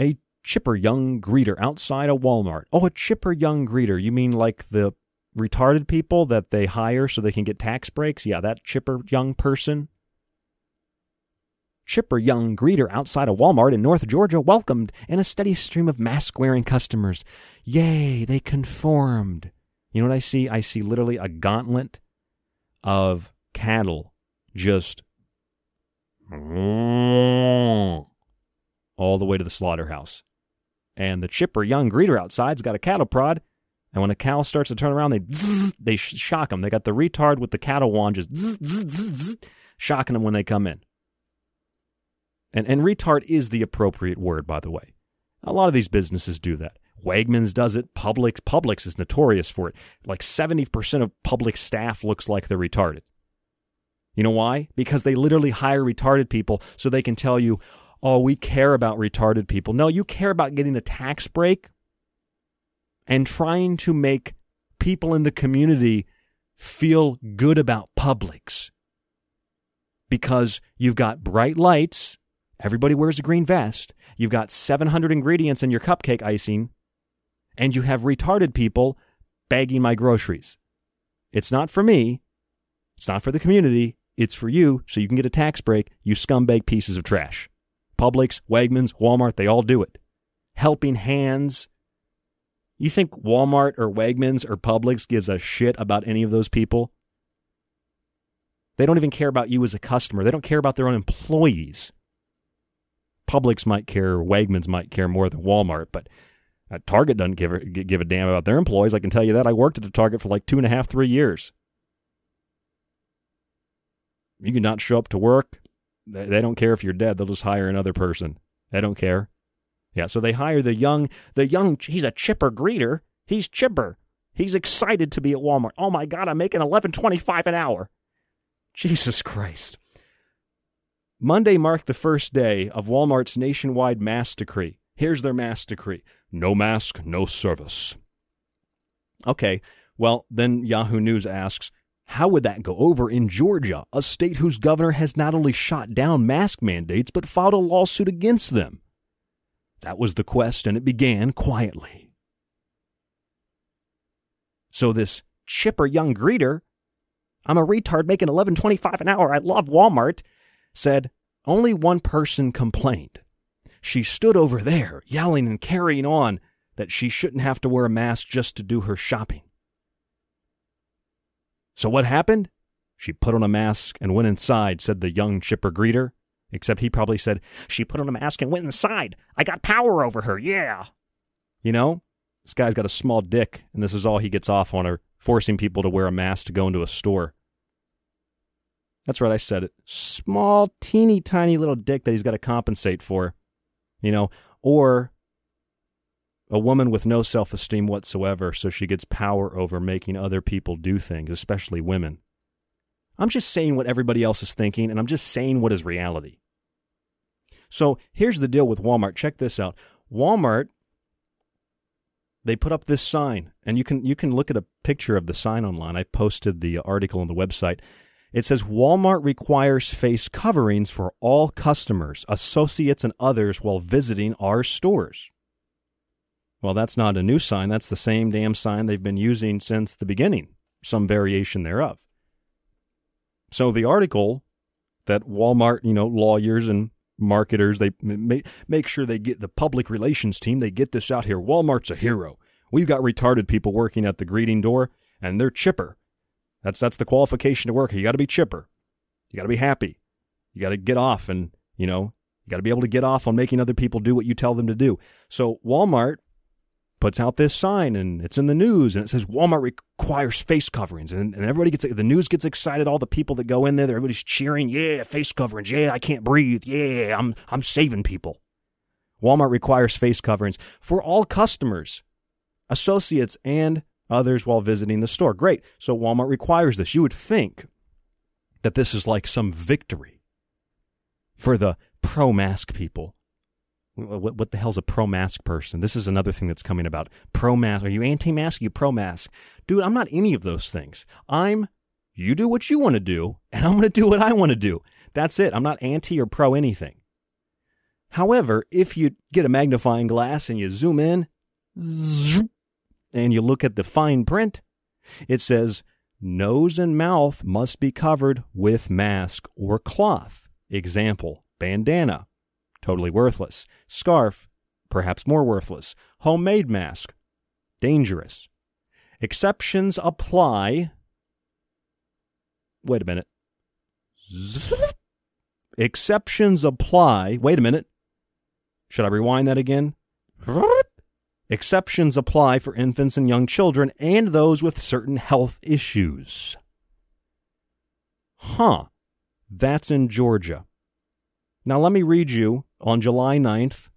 a chipper young greeter outside a Walmart. Oh, a chipper young greeter. You mean like the retarded people that they hire so they can get tax breaks? Yeah, that chipper young person. Chipper young greeter outside a Walmart in North Georgia welcomed in a steady stream of mask-wearing customers. Yay, they conformed. You know what I see? I see literally a gauntlet of cattle just all the way to the slaughterhouse. And the chipper young greeter outside's got a cattle prod, and when a cow starts to turn around, they shock them. They got the retard with the cattle wand just shocking them when they come in. And retard is the appropriate word, by the way. A lot of these businesses do that. Wegmans does it. Publix is notorious for it. Like 70% of Publix staff looks like they're retarded. You know why? Because they literally hire retarded people so they can tell you, oh, we care about retarded people. No, you care about getting a tax break and trying to make people in the community feel good about Publix because you've got bright lights. Everybody wears a green vest. You've got 700 ingredients in your cupcake icing, and you have retarded people bagging my groceries. It's not for me. It's not for the community. It's for you, so you can get a tax break, you scumbag pieces of trash. Publix, Wegmans, Walmart, they all do it. Helping Hands. You think Walmart or Wegmans or Publix gives a shit about any of those people? They don't even care about you as a customer. They don't care about their own employees. Publix might care, Wegmans might care more than Walmart, but Target doesn't give a damn about their employees. I can tell you that. I worked at a Target for like 2.5, 3 years. You can not show up to work. They don't care if you're dead. They'll just hire another person. They don't care. Yeah, so they hire the young, he's a chipper greeter. He's chipper. He's excited to be at Walmart. Oh my God, I'm making $11.25 an hour. Jesus Christ. Monday marked the first day of Walmart's nationwide mask decree. Here's their mask decree. No mask, no service. Okay, well, then Yahoo News asks, how would that go over in Georgia, a state whose governor has not only shot down mask mandates, but filed a lawsuit against them? That was the quest, and it began quietly. So this chipper young greeter, I'm a retard making $11.25 an hour, I love Walmart, said only one person complained. She stood over there, yelling and carrying on that she shouldn't have to wear a mask just to do her shopping. So what happened? She put on a mask and went inside, said the young chipper greeter. Except he probably said, she put on a mask and went inside. I got power over her, yeah. You know, this guy's got a small dick, and this is all he gets off on, her forcing people to wear a mask to go into a store. That's right, I said it. Small, teeny, tiny little dick that he's got to compensate for. You know, or a woman with no self-esteem whatsoever, so she gets power over making other people do things, especially women. I'm just saying what everybody else is thinking, and I'm just saying what is reality. So here's the deal with Walmart. Check this out. Walmart, they put up this sign, and you can look at a picture of the sign online. I posted the article on the website. It says, Walmart requires face coverings for all customers, associates, and others while visiting our stores. Well, that's not a new sign. That's the same damn sign they've been using since the beginning, some variation thereof. So the article that Walmart, you know, lawyers and marketers, they make sure they get the public relations team, they get this out here. Walmart's a hero. We've got retarded people working at the greeting door, and they're chipper. That's the qualification to work here. You got to be chipper. You got to be happy. You got to get off, and, you know, you got to be able to get off on making other people do what you tell them to do. So Walmart puts out this sign, and it's in the news, and it says Walmart requires face coverings, and everybody gets, the news gets excited, all the people that go in there, everybody's cheering, yeah, face coverings, yeah, I can't breathe, yeah, I'm saving people. Walmart requires face coverings for all customers, associates, and others while visiting the store. Great. So Walmart requires this. You would think that this is like some victory for the pro-mask people. What the hell's a pro-mask person? This is another thing that's coming about. Pro-mask. Are you anti-mask? Are you pro-mask? Dude, I'm not any of those things. You do what you want to do, and I'm going to do what I want to do. That's it. I'm not anti or pro anything. However, if you get a magnifying glass and you zoom in, and you look at the fine print, it says, nose and mouth must be covered with mask or cloth. Example, bandana. Totally worthless. Scarf, perhaps more worthless. Homemade mask, dangerous. Exceptions apply. Wait a minute. Exceptions apply. Wait a minute. Should I rewind that again? Exceptions apply for infants and young children and those with certain health issues. Huh. That's in Georgia. Now let me read you on July 9th,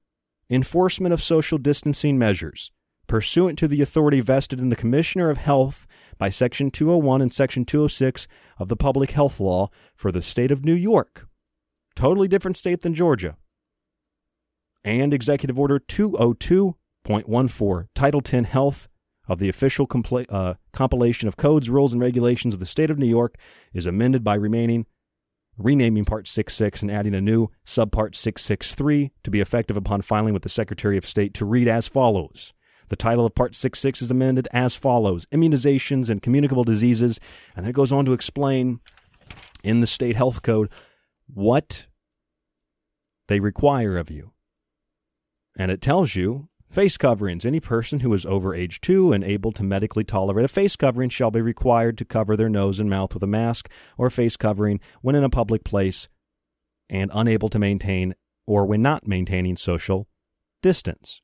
enforcement of social distancing measures pursuant to the authority vested in the Commissioner of Health by Section 201 and Section 206 of the Public Health Law for the state of New York, totally different state than Georgia, and Executive Order 202.14, Title 10 Health of the official compilation of codes, rules, and regulations of the state of New York is amended by renaming Part 66 and adding a new subpart 663 to be effective upon filing with the Secretary of State to read as follows. The title of Part 66 is amended as follows, Immunizations and Communicable Diseases, and then it goes on to explain in the state health code what they require of you. And it tells you, face coverings. Any person who is over age 2 and able to medically tolerate a face covering shall be required to cover their nose and mouth with a mask or face covering when in a public place and unable to maintain or when not maintaining social distance.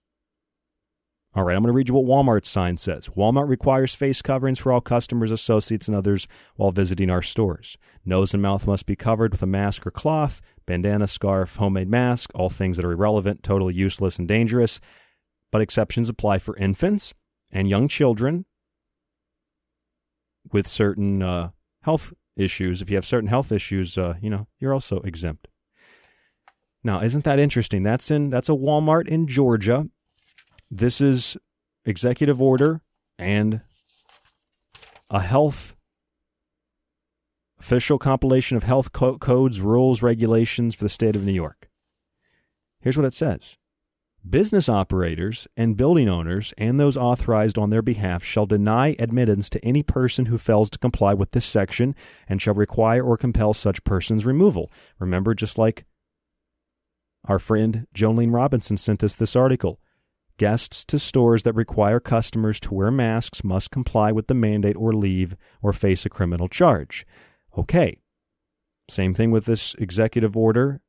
All right, I'm going to read you what Walmart's sign says. Walmart requires face coverings for all customers, associates, and others while visiting our stores. Nose and mouth must be covered with a mask or cloth, bandana, scarf, homemade mask, all things that are irrelevant, totally useless, and dangerous. But exceptions apply for infants and young children with certain health issues. If you have certain health issues, you know, you're also exempt. Now, isn't that interesting? That's a Walmart in Georgia. This is executive order and a health official compilation of health codes, rules, regulations for the state of New York. Here's what it says. Business operators and building owners and those authorized on their behalf shall deny admittance to any person who fails to comply with this section and shall require or compel such person's removal. Remember, just like Our friend Jolene Robinson sent us this article. Guests to stores that require customers to wear masks must comply with the mandate or leave or face a criminal charge. Okay. Same thing with this executive order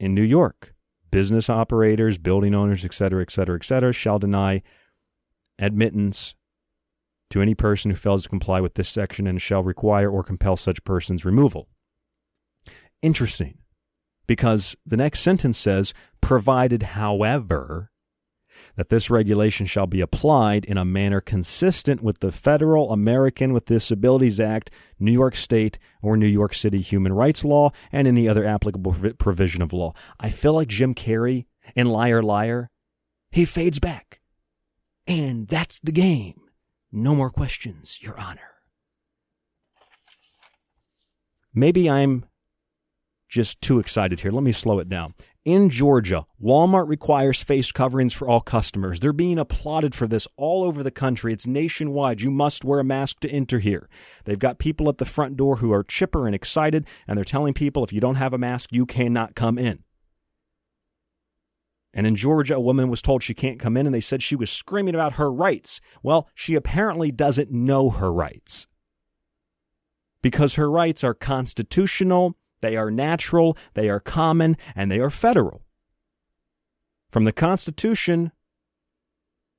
in New York. Business operators, building owners, et cetera, shall deny admittance to any person who fails to comply with this section and shall require or compel such person's removal. Interesting, because the next sentence says, provided, however, that this regulation shall be applied in a manner consistent with the Federal American with Disabilities Act, New York State, or New York City human rights law, and any other applicable provision of law. I feel like Jim Carrey in Liar Liar. He fades back. And that's the game. No more questions, Your Honor. Maybe I'm just too excited here. Let me slow it down. In Georgia, Walmart requires face coverings for all customers. They're being applauded for this all over the country. It's nationwide. You must wear a mask to enter here. They've got people at the front door who are chipper and excited, and they're telling people if you don't have a mask, you cannot come in. And in Georgia, a woman was told she can't come in, and they said she was screaming about her rights. Well, she apparently doesn't know her rights, because her rights are constitutional. They are natural, they are common, and they are federal. From the Constitution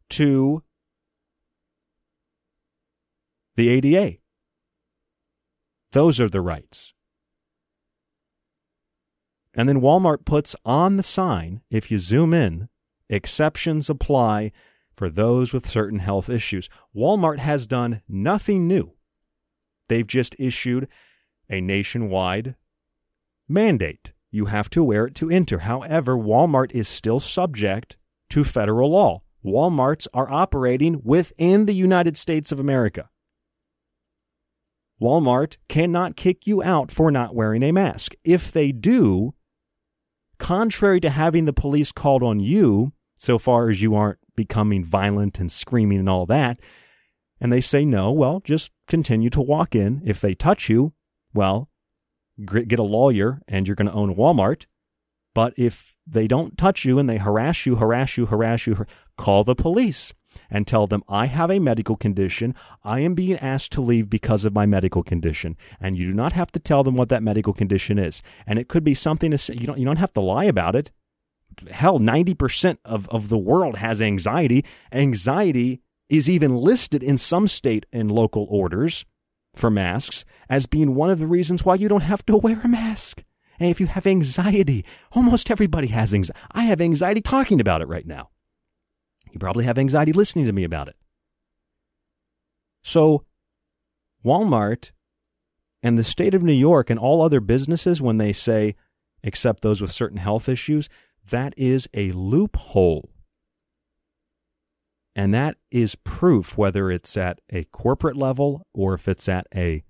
to the ADA. Those are the rights. And then Walmart puts on the sign, if you zoom in, exceptions apply for those with certain health issues. Walmart has done nothing new. They've just issued a nationwide mandate. You have to wear it to enter. However, Walmart is still subject to federal law. Walmarts are operating within the United States of America. Walmart cannot kick you out for not wearing a mask. If they do, contrary to having the police called on you, so far as you aren't becoming violent and screaming and all that, and they say no, well, just continue to walk in. If they touch you, well, get a lawyer and you're going to own Walmart. But if they don't touch you and they harass you, call the police and tell them, I have a medical condition. I am being asked to leave because of my medical condition. And you do not have to tell them what that medical condition is. And it could be something you don't have to lie about it. Hell, 90% of the world has anxiety. Anxiety is even listed in some state and local orders for masks as being one of the reasons why you don't have to wear a mask. And if you have anxiety, almost everybody has anxiety. I have anxiety talking about it right now. You probably have anxiety listening to me about it. So Walmart and the state of New York and all other businesses, when they say, except those with certain health issues, that is a loophole. And that is proof, whether it's at a corporate level or if it's at a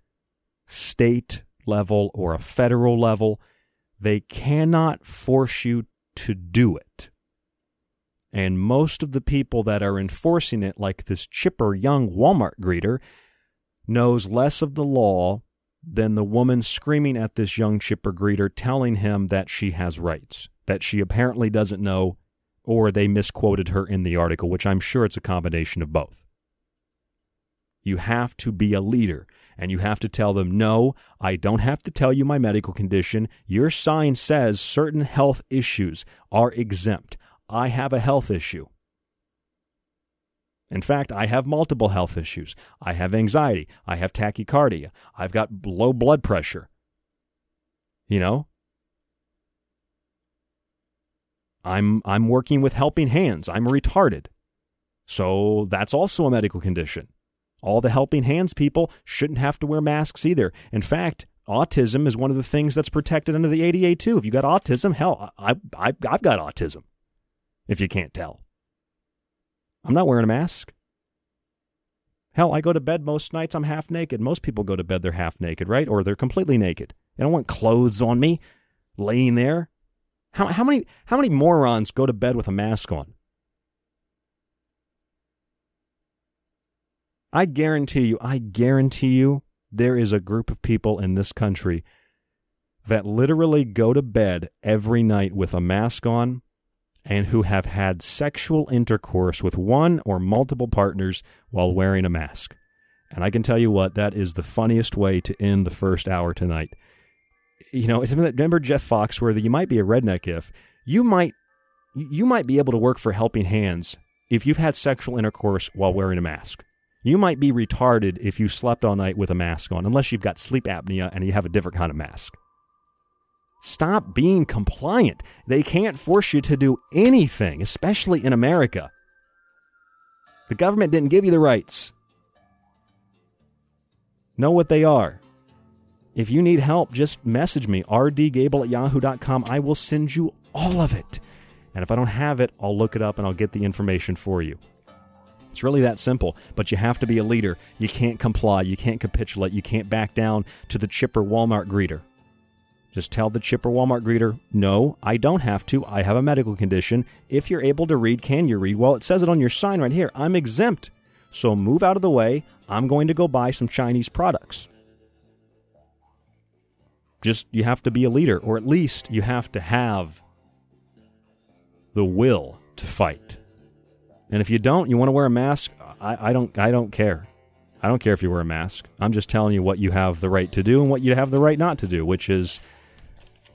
state level or a federal level, they cannot force you to do it. And most of the people that are enforcing it, like this chipper young Walmart greeter, knows less of the law than the woman screaming at this young chipper greeter telling him that she has rights, that she apparently doesn't know, or they misquoted her in the article, which I'm sure it's a combination of both. You have to be a leader, and you have to tell them, no, I don't have to tell you my medical condition. Your sign says certain health issues are exempt. I have a health issue. In fact, I have multiple health issues. I have anxiety. I have tachycardia. I've got low blood pressure. You know? I'm working with helping hands. I'm retarded. So that's also a medical condition. All the helping hands people shouldn't have to wear masks either. In fact, autism is one of the things that's protected under the ADA too. If you got autism, hell, I've got autism, if you can't tell. I'm not wearing a mask. Hell, I go to bed most nights, I'm half naked. Most people go to bed, they're half naked, right? Or they're completely naked. They don't want clothes on me laying there. How many morons go to bed with a mask on? I guarantee you, there is a group of people in this country that literally go to bed every night with a mask on and who have had sexual intercourse with one or multiple partners while wearing a mask. And I can tell you what, that is the funniest way to end the first hour tonight. You know, remember Jeff Foxworthy, you might be a redneck if, you might be able to work for Helping Hands if you've had sexual intercourse while wearing a mask. You might be retarded if you slept all night with a mask on, unless you've got sleep apnea and you have a different kind of mask. Stop being compliant. They can't force you to do anything, especially in America. The government didn't give you the rights. Know what they are. If you need help, just message me, rdgable@yahoo.com. I will send you all of it. And if I don't have it, I'll look it up and I'll get the information for you. It's really that simple, but you have to be a leader. You can't comply. You can't capitulate. You can't back down to the chipper Walmart greeter. Just tell the chipper Walmart greeter, no, I don't have to. I have a medical condition. If you're able to read, can you read? Well, it says it on your sign right here. I'm exempt. So move out of the way. I'm going to go buy some Chinese products. Just, you have to be a leader, or at least you have to have the will to fight. And if you don't, you want to wear a mask, I don't care. I don't care if you wear a mask. I'm just telling you what you have the right to do and what you have the right not to do, which is,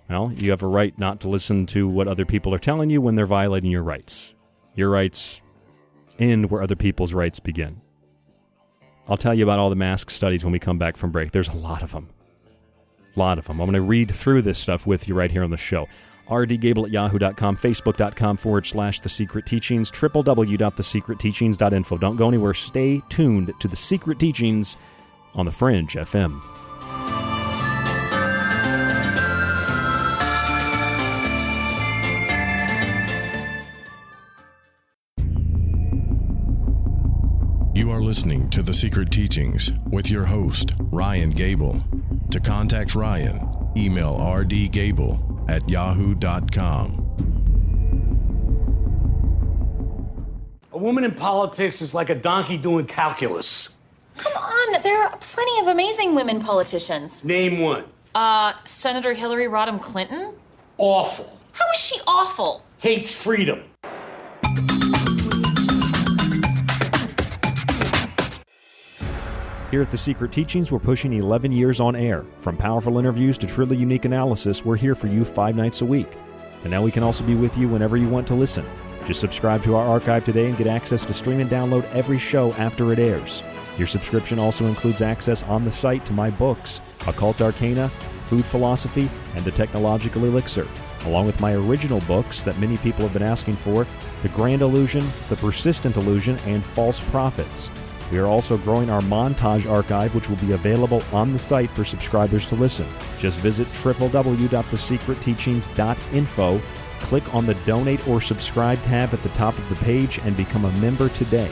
well, you have a right not to listen to what other people are telling you when they're violating your rights. Your rights end where other people's rights begin. I'll tell you about all the mask studies when we come back from break. There's a lot of them. I'm going to read through this stuff with you right here on the show. rdgable@yahoo.com, facebook.com/The Secret Teachings, www.thesecretteachings.info. Don't go anywhere. Stay tuned to The Secret Teachings on The Fringe FM. You are listening to The Secret Teachings with your host, Ryan Gable. To contact Ryan, email rdgable@yahoo.com. A woman in politics is like a donkey doing calculus. Come on, there are plenty of amazing women politicians. Name one. Senator Hillary Rodham Clinton? Awful. How is she awful? Hates freedom. Here at The Secret Teachings, we're pushing 11 years on air. From powerful interviews to truly unique analysis, we're here for you 5 nights a week. And now we can also be with you whenever you want to listen. Just subscribe to our archive today and get access to stream and download every show after it airs. Your subscription also includes access on the site to my books, Occult Arcana, Food Philosophy, and The Technological Elixir, along with my original books that many people have been asking for, The Grand Illusion, The Persistent Illusion, and False Prophets. We are also growing our montage archive, which will be available on the site for subscribers to listen. Just visit www.thesecretteachings.info, click on the Donate or Subscribe tab at the top of the page, and become a member today.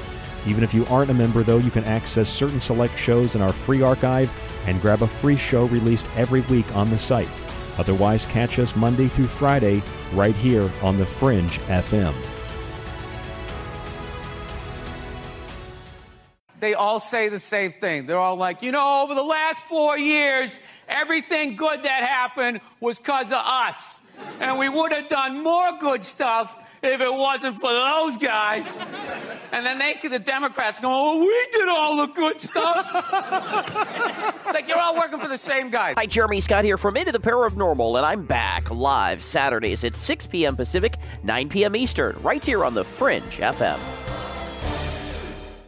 Even if you aren't a member, though, you can access certain select shows in our free archive and grab a free show released every week on the site. Otherwise, catch us Monday through Friday right here on The Fringe FM. They all say the same thing. They're all like, you know, over the last 4 years, everything good that happened was because of us. And we would have done more good stuff if it wasn't for those guys. And then the Democrats go, oh, we did all the good stuff. It's like you're all working for the same guy. Hi, Jeremy Scott here from Into the Paranormal, and I'm back live Saturdays at 6 p.m. Pacific, 9 p.m. Eastern, right here on The Fringe FM.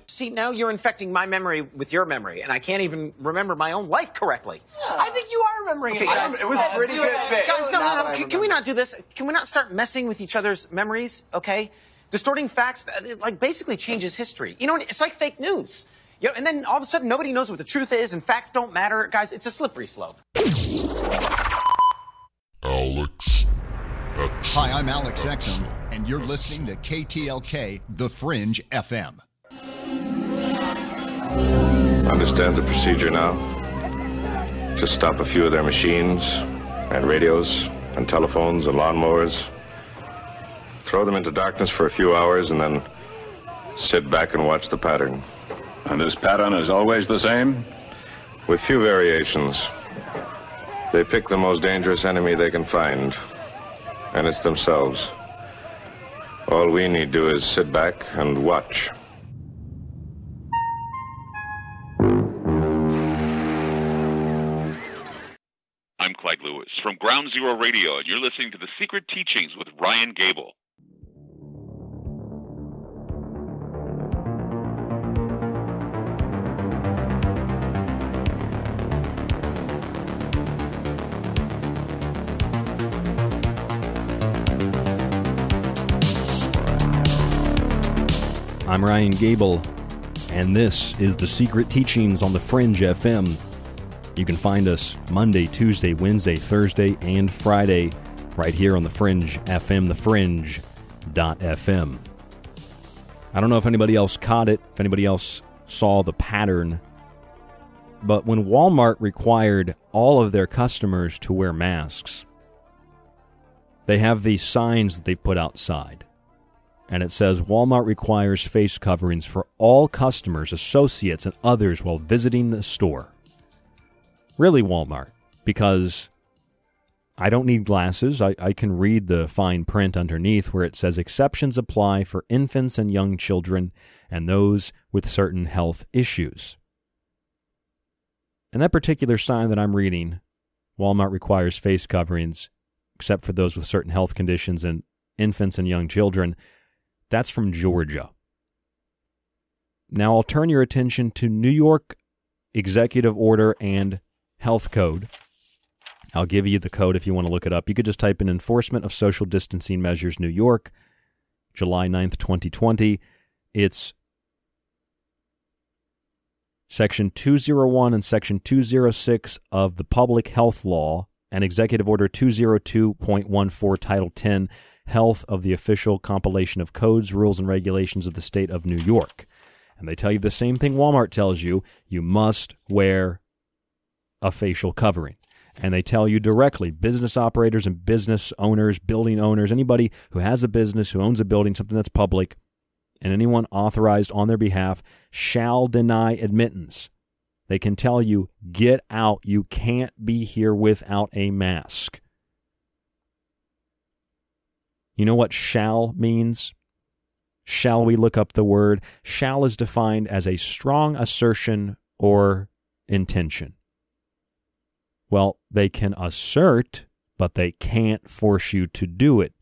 See, now you're infecting my memory with your memory, and I can't even remember my own life correctly. Yeah. I think you are remembering it. Okay, guys, it was a pretty good bit. Guys, no. Can we not do this? Can we not start messing with each other's memories, okay? Distorting facts, it basically changes history. You know, it's like fake news. You know, and then all of a sudden, nobody knows what the truth is, and facts don't matter. Guys, it's a slippery slope. Alex Exum. Hi, I'm Alex Exum, and you're listening to KTLK, The Fringe FM. Understand the procedure now? Just stop a few of their machines and radios and telephones and lawnmowers. Throw them into darkness for a few hours and then sit back and watch the pattern. And this pattern is always the same? With few variations. They pick the most dangerous enemy they can find, and it's themselves. All we need to do is sit back and watch. I'm Clyde Lewis from Ground Zero Radio, and you're listening to The Secret Teachings with Ryan Gable. I'm Ryan Gable, and this is The Secret Teachings on the Fringe FM. You can find us Monday, Tuesday, Wednesday, Thursday, and Friday right here on the Fringe FM, thefringe.fm. I don't know if anybody else caught it, if anybody else saw the pattern, but when Walmart required all of their customers to wear masks, they have these signs that they've put outside. And it says, Walmart requires face coverings for all customers, associates, and others while visiting the store. Really, Walmart, because I don't need glasses. I can read the fine print underneath where it says exceptions apply for infants and young children and those with certain health issues. And that particular sign that I'm reading, Walmart requires face coverings except for those with certain health conditions and infants and young children, that's from Georgia. Now I'll turn your attention to New York Executive Order and Health Code. I'll give you the code if you want to look it up. You could just type in Enforcement of Social Distancing Measures, New York, July 9th, 2020. It's Section 201 and Section 206 of the Public Health Law and Executive Order 202.14, Title 10, Health of the Official Compilation of Codes, Rules, and Regulations of the State of New York. And they tell you the same thing Walmart tells you. You must wear a facial covering. And they tell you directly, business operators and business owners, building owners, anybody who has a business, who owns a building, something that's public, and anyone authorized on their behalf shall deny admittance. They can tell you, get out. You can't be here without a mask. You know what shall means? Shall we look up the word? Shall is defined as a strong assertion or intention. Well, they can assert, but they can't force you to do it.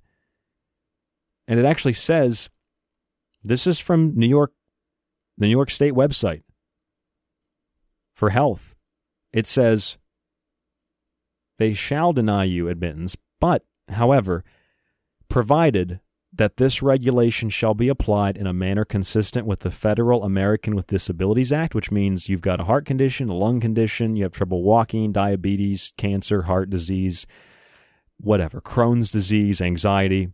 And it actually says, this is from New York, the New York State website for health. It says, they shall deny you admittance, but, however, provided that this regulation shall be applied in a manner consistent with the Federal American with Disabilities Act, which means you've got a heart condition, a lung condition, you have trouble walking, diabetes, cancer, heart disease, whatever, Crohn's disease, anxiety.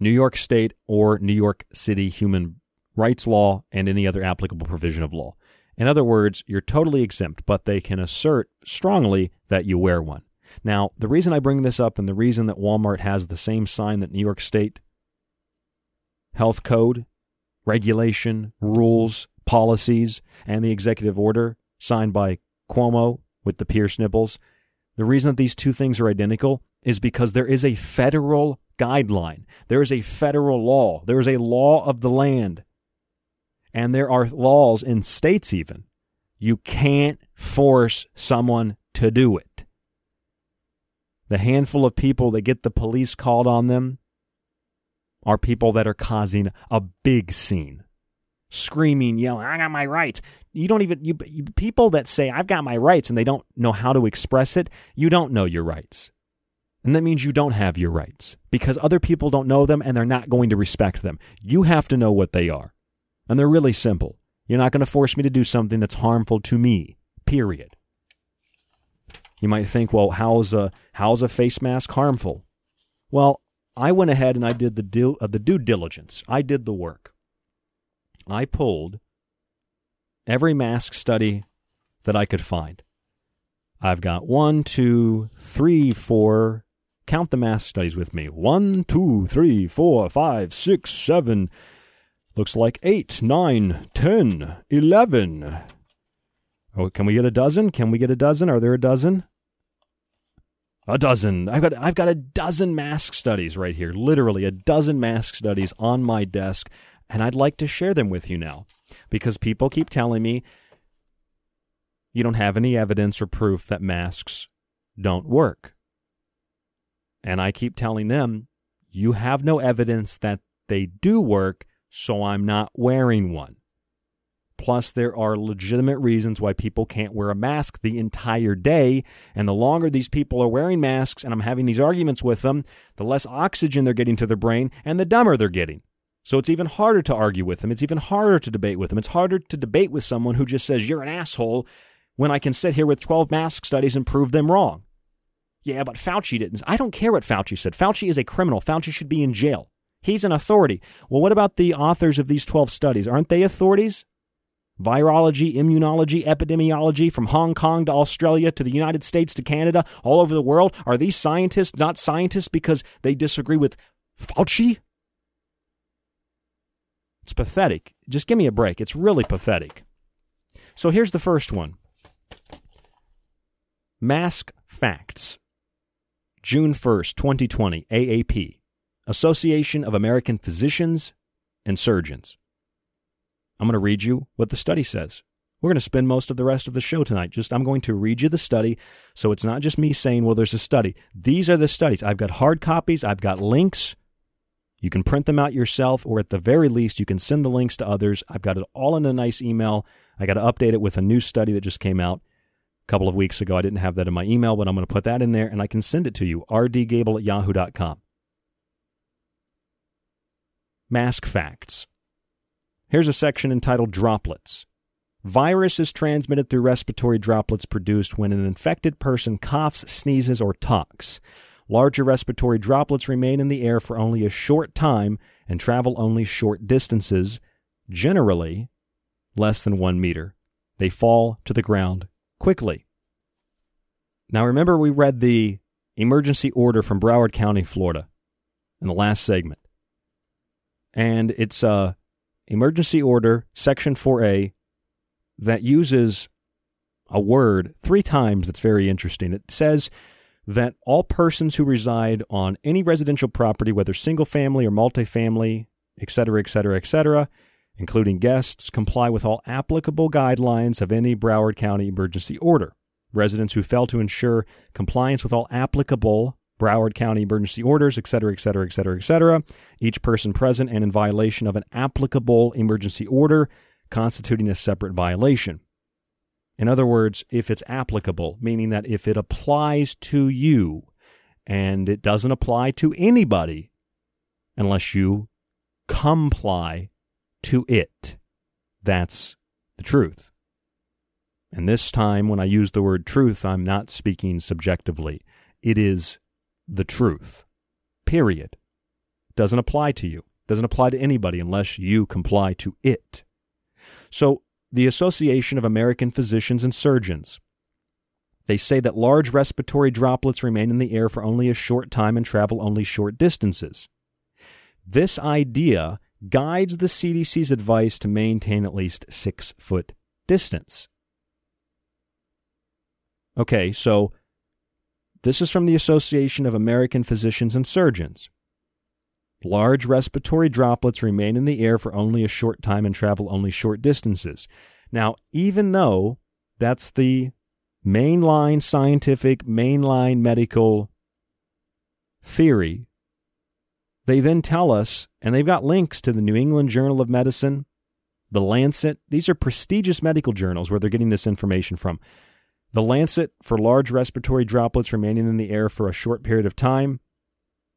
New York State or New York City human rights law and any other applicable provision of law. In other words, you're totally exempt, but they can assert strongly that you wear one. Now, the reason I bring this up and the reason that Walmart has the same sign that New York State Health Code, regulation, rules, policies, and the executive order signed by Cuomo with the Pierce nipples, the reason that these two things are identical is because there is a federal guideline. There is a federal law. There is a law of the land. And there are laws in states even. You can't force someone to do it. The handful of people that get the police called on them are people that are causing a big scene. Screaming, yelling, I got my rights. People that say, I've got my rights, and they don't know how to express it, you don't know your rights. And that means you don't have your rights because other people don't know them and they're not going to respect them. You have to know what they are. And they're really simple. You're not going to force me to do something that's harmful to me, period. You might think, well, how's a face mask harmful? Well, I went ahead and I did the due diligence. I did the work. I pulled every mask study that I could find. I've got 1, 2, 3, 4. Count the mask studies with me. 1, 2, 3, 4, 5, 6, 7. Looks like 8, 9, 10, 11. Oh, can we get a dozen? Can we get a dozen? Are there a dozen? A dozen. I've got a dozen mask studies right here. Literally a dozen mask studies on my desk, and I'd like to share them with you now because people keep telling me you don't have any evidence or proof that masks don't work. And I keep telling them, you have no evidence that they do work, so I'm not wearing one. Plus, there are legitimate reasons why people can't wear a mask the entire day. And the longer these people are wearing masks, and I'm having these arguments with them, the less oxygen they're getting to their brain and the dumber they're getting. So it's even harder to argue with them. It's even harder to debate with them. It's harder to debate with someone who just says, you're an asshole, when I can sit here with 12 mask studies and prove them wrong. Yeah, but Fauci didn't. I don't care what Fauci said. Fauci is a criminal. Fauci should be in jail. He's an authority. Well, what about the authors of these 12 studies? Aren't they authorities? Virology, immunology, epidemiology, from Hong Kong to Australia to the United States to Canada, all over the world. Are these scientists not scientists because they disagree with Fauci? It's pathetic. Just give me a break. It's really pathetic. So here's the first one. Mask facts. June 1st, 2020, AAP, Association of American Physicians and Surgeons. I'm going to read you what the study says. We're going to spend most of the rest of the show tonight. I'm going to read you the study, so it's not just me saying, well, there's a study. These are the studies. I've got hard copies. I've got links. You can print them out yourself, or at the very least, you can send the links to others. I've got it all in a nice email. I got to update it with a new study that just came out a couple of weeks ago. I didn't have that in my email, but I'm going to put that in there, and I can send it to you, rdgable@yahoo.com. Mask facts. Here's a section entitled Droplets. Virus is transmitted through respiratory droplets produced when an infected person coughs, sneezes, or talks. Larger respiratory droplets remain in the air for only a short time and travel only short distances, generally less than 1 meter. They fall to the ground quickly. Now remember, we read the emergency order from Broward County, Florida, in the last segment. And it's Emergency Order, Section 4A, that uses a word three times that's very interesting. It says that all persons who reside on any residential property, whether single-family or multifamily, et cetera, including guests, comply with all applicable guidelines of any Broward County emergency order. Residents who fail to ensure compliance with all applicable Broward County emergency orders, etc. Each person present and in violation of an applicable emergency order constituting a separate violation. In other words, if it's applicable, meaning that if it applies to you and it doesn't apply to anybody unless you comply to it, that's the truth. And this time when I use the word truth, I'm not speaking subjectively. It is the truth, period. Doesn't apply to you. Doesn't apply to anybody unless you comply to it. So the Association of American Physicians and Surgeons, they say that large respiratory droplets remain in the air for only a short time and travel only short distances. This idea guides the CDC's advice to maintain at least 6-foot distance. Okay, so this is from the Association of American Physicians and Surgeons. Large respiratory droplets remain in the air for only a short time and travel only short distances. Now, even though that's the mainline scientific, mainline medical theory, they then tell us, and they've got links to the New England Journal of Medicine, The Lancet. These are prestigious medical journals where they're getting this information from. The Lancet for large respiratory droplets remaining in the air for a short period of time,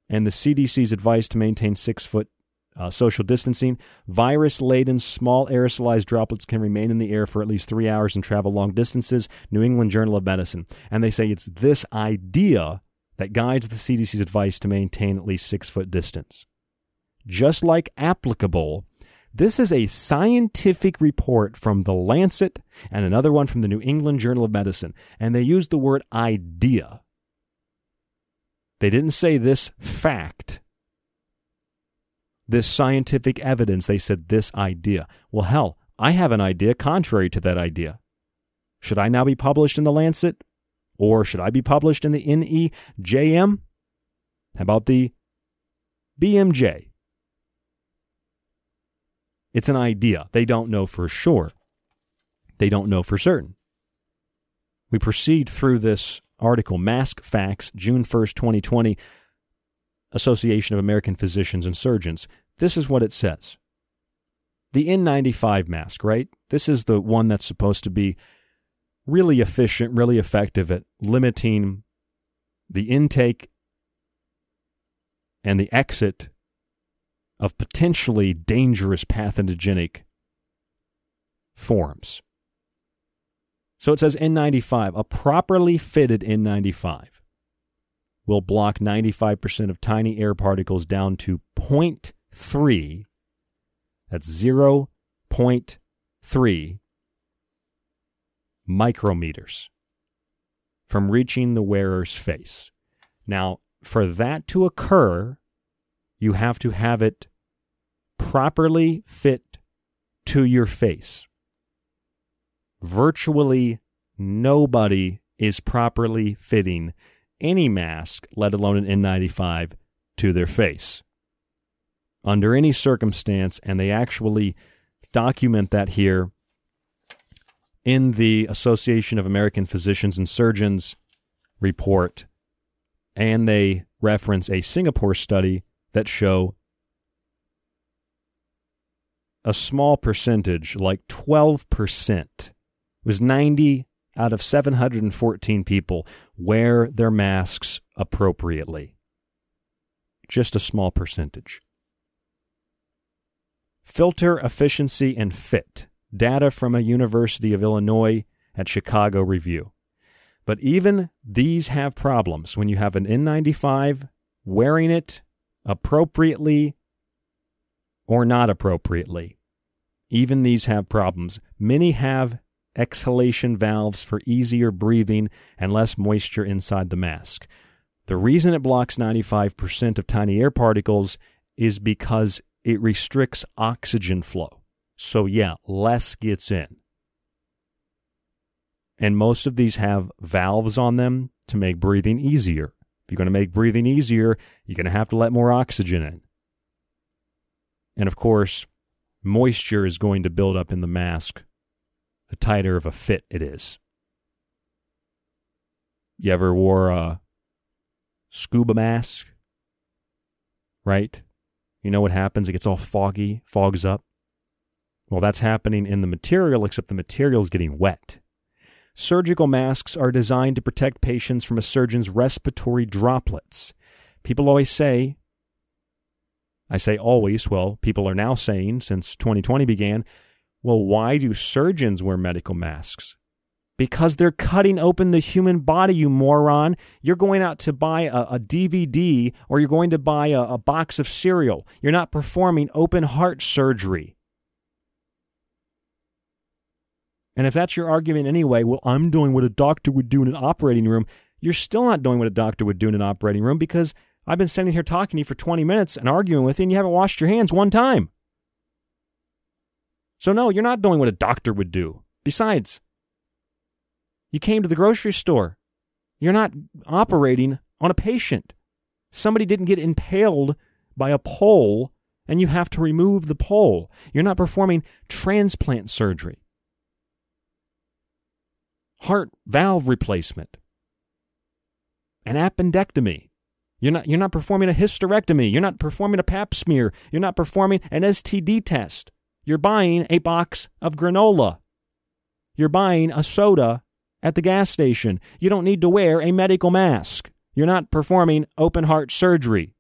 and the CDC's advice to maintain 6-foot social distancing. Virus-laden small aerosolized droplets can remain in the air for at least 3 hours and travel long distances, New England Journal of Medicine. And they say it's this idea that guides the CDC's advice to maintain at least 6-foot distance. Just like applicable, this is a scientific report from The Lancet and another one from the New England Journal of Medicine, and they used the word idea. They didn't say this fact, this scientific evidence. They said this idea. Well, hell, I have an idea contrary to that idea. Should I now be published in The Lancet? Or should I be published in the NEJM? How about the BMJ? It's an idea. They don't know for sure. They don't know for certain. We proceed through this article, Mask Facts, June 1st, 2020, Association of American Physicians and Surgeons. This is what it says. The N95 mask, right? This is the one that's supposed to be really efficient, really effective at limiting the intake and the exit of potentially dangerous pathogenic forms. So it says N95, a properly fitted N95 will block 95% of tiny air particles down to 0.3. That's 0.3 micrometers from reaching the wearer's face. Now, for that to occur, you have to have it properly fit to your face. Virtually nobody is properly fitting any mask, let alone an N95, to their face under any circumstance, and they actually document that here in the Association of American Physicians and Surgeons report, and they reference a Singapore study that show a small percentage, like 12%, it was 90 out of 714 people wear their masks appropriately. Just a small percentage. Filter efficiency and fit. Data from a University of Illinois at Chicago review. But even these have problems. When you have an N95, wearing it appropriately or not appropriately, even these have problems. Many have exhalation valves for easier breathing and less moisture inside the mask. The reason it blocks 95% of tiny air particles is because it restricts oxygen flow. So yeah, less gets in. And most of these have valves on them to make breathing easier. If you're going to make breathing easier, you're going to have to let more oxygen in. And of course, moisture is going to build up in the mask the tighter of a fit it is. You ever wore a scuba mask? Right? You know what happens? It gets all foggy, fogs up. Well, that's happening in the material, except the material is getting wet. Surgical masks are designed to protect patients from a surgeon's respiratory droplets. People always say, I say always, well, people are now saying since 2020 began, well, why do surgeons wear medical masks? Because they're cutting open the human body, you moron. You're going out to buy a DVD or you're going to buy a box of cereal. You're not performing open heart surgery. And if that's your argument anyway, well, I'm doing what a doctor would do in an operating room. You're still not doing what a doctor would do in an operating room because I've been sitting here talking to you for 20 minutes and arguing with you and you haven't washed your hands one time. So no, you're not doing what a doctor would do. Besides, you came to the grocery store. You're not operating on a patient. Somebody didn't get impaled by a pole and you have to remove the pole. You're not performing transplant surgery. Heart valve replacement, an appendectomy. You're not performing a hysterectomy. You're not performing a pap smear. You're not performing an STD test. You're buying a box of granola. You're buying a soda at the gas station. You don't need to wear a medical mask. You're not performing open heart surgery.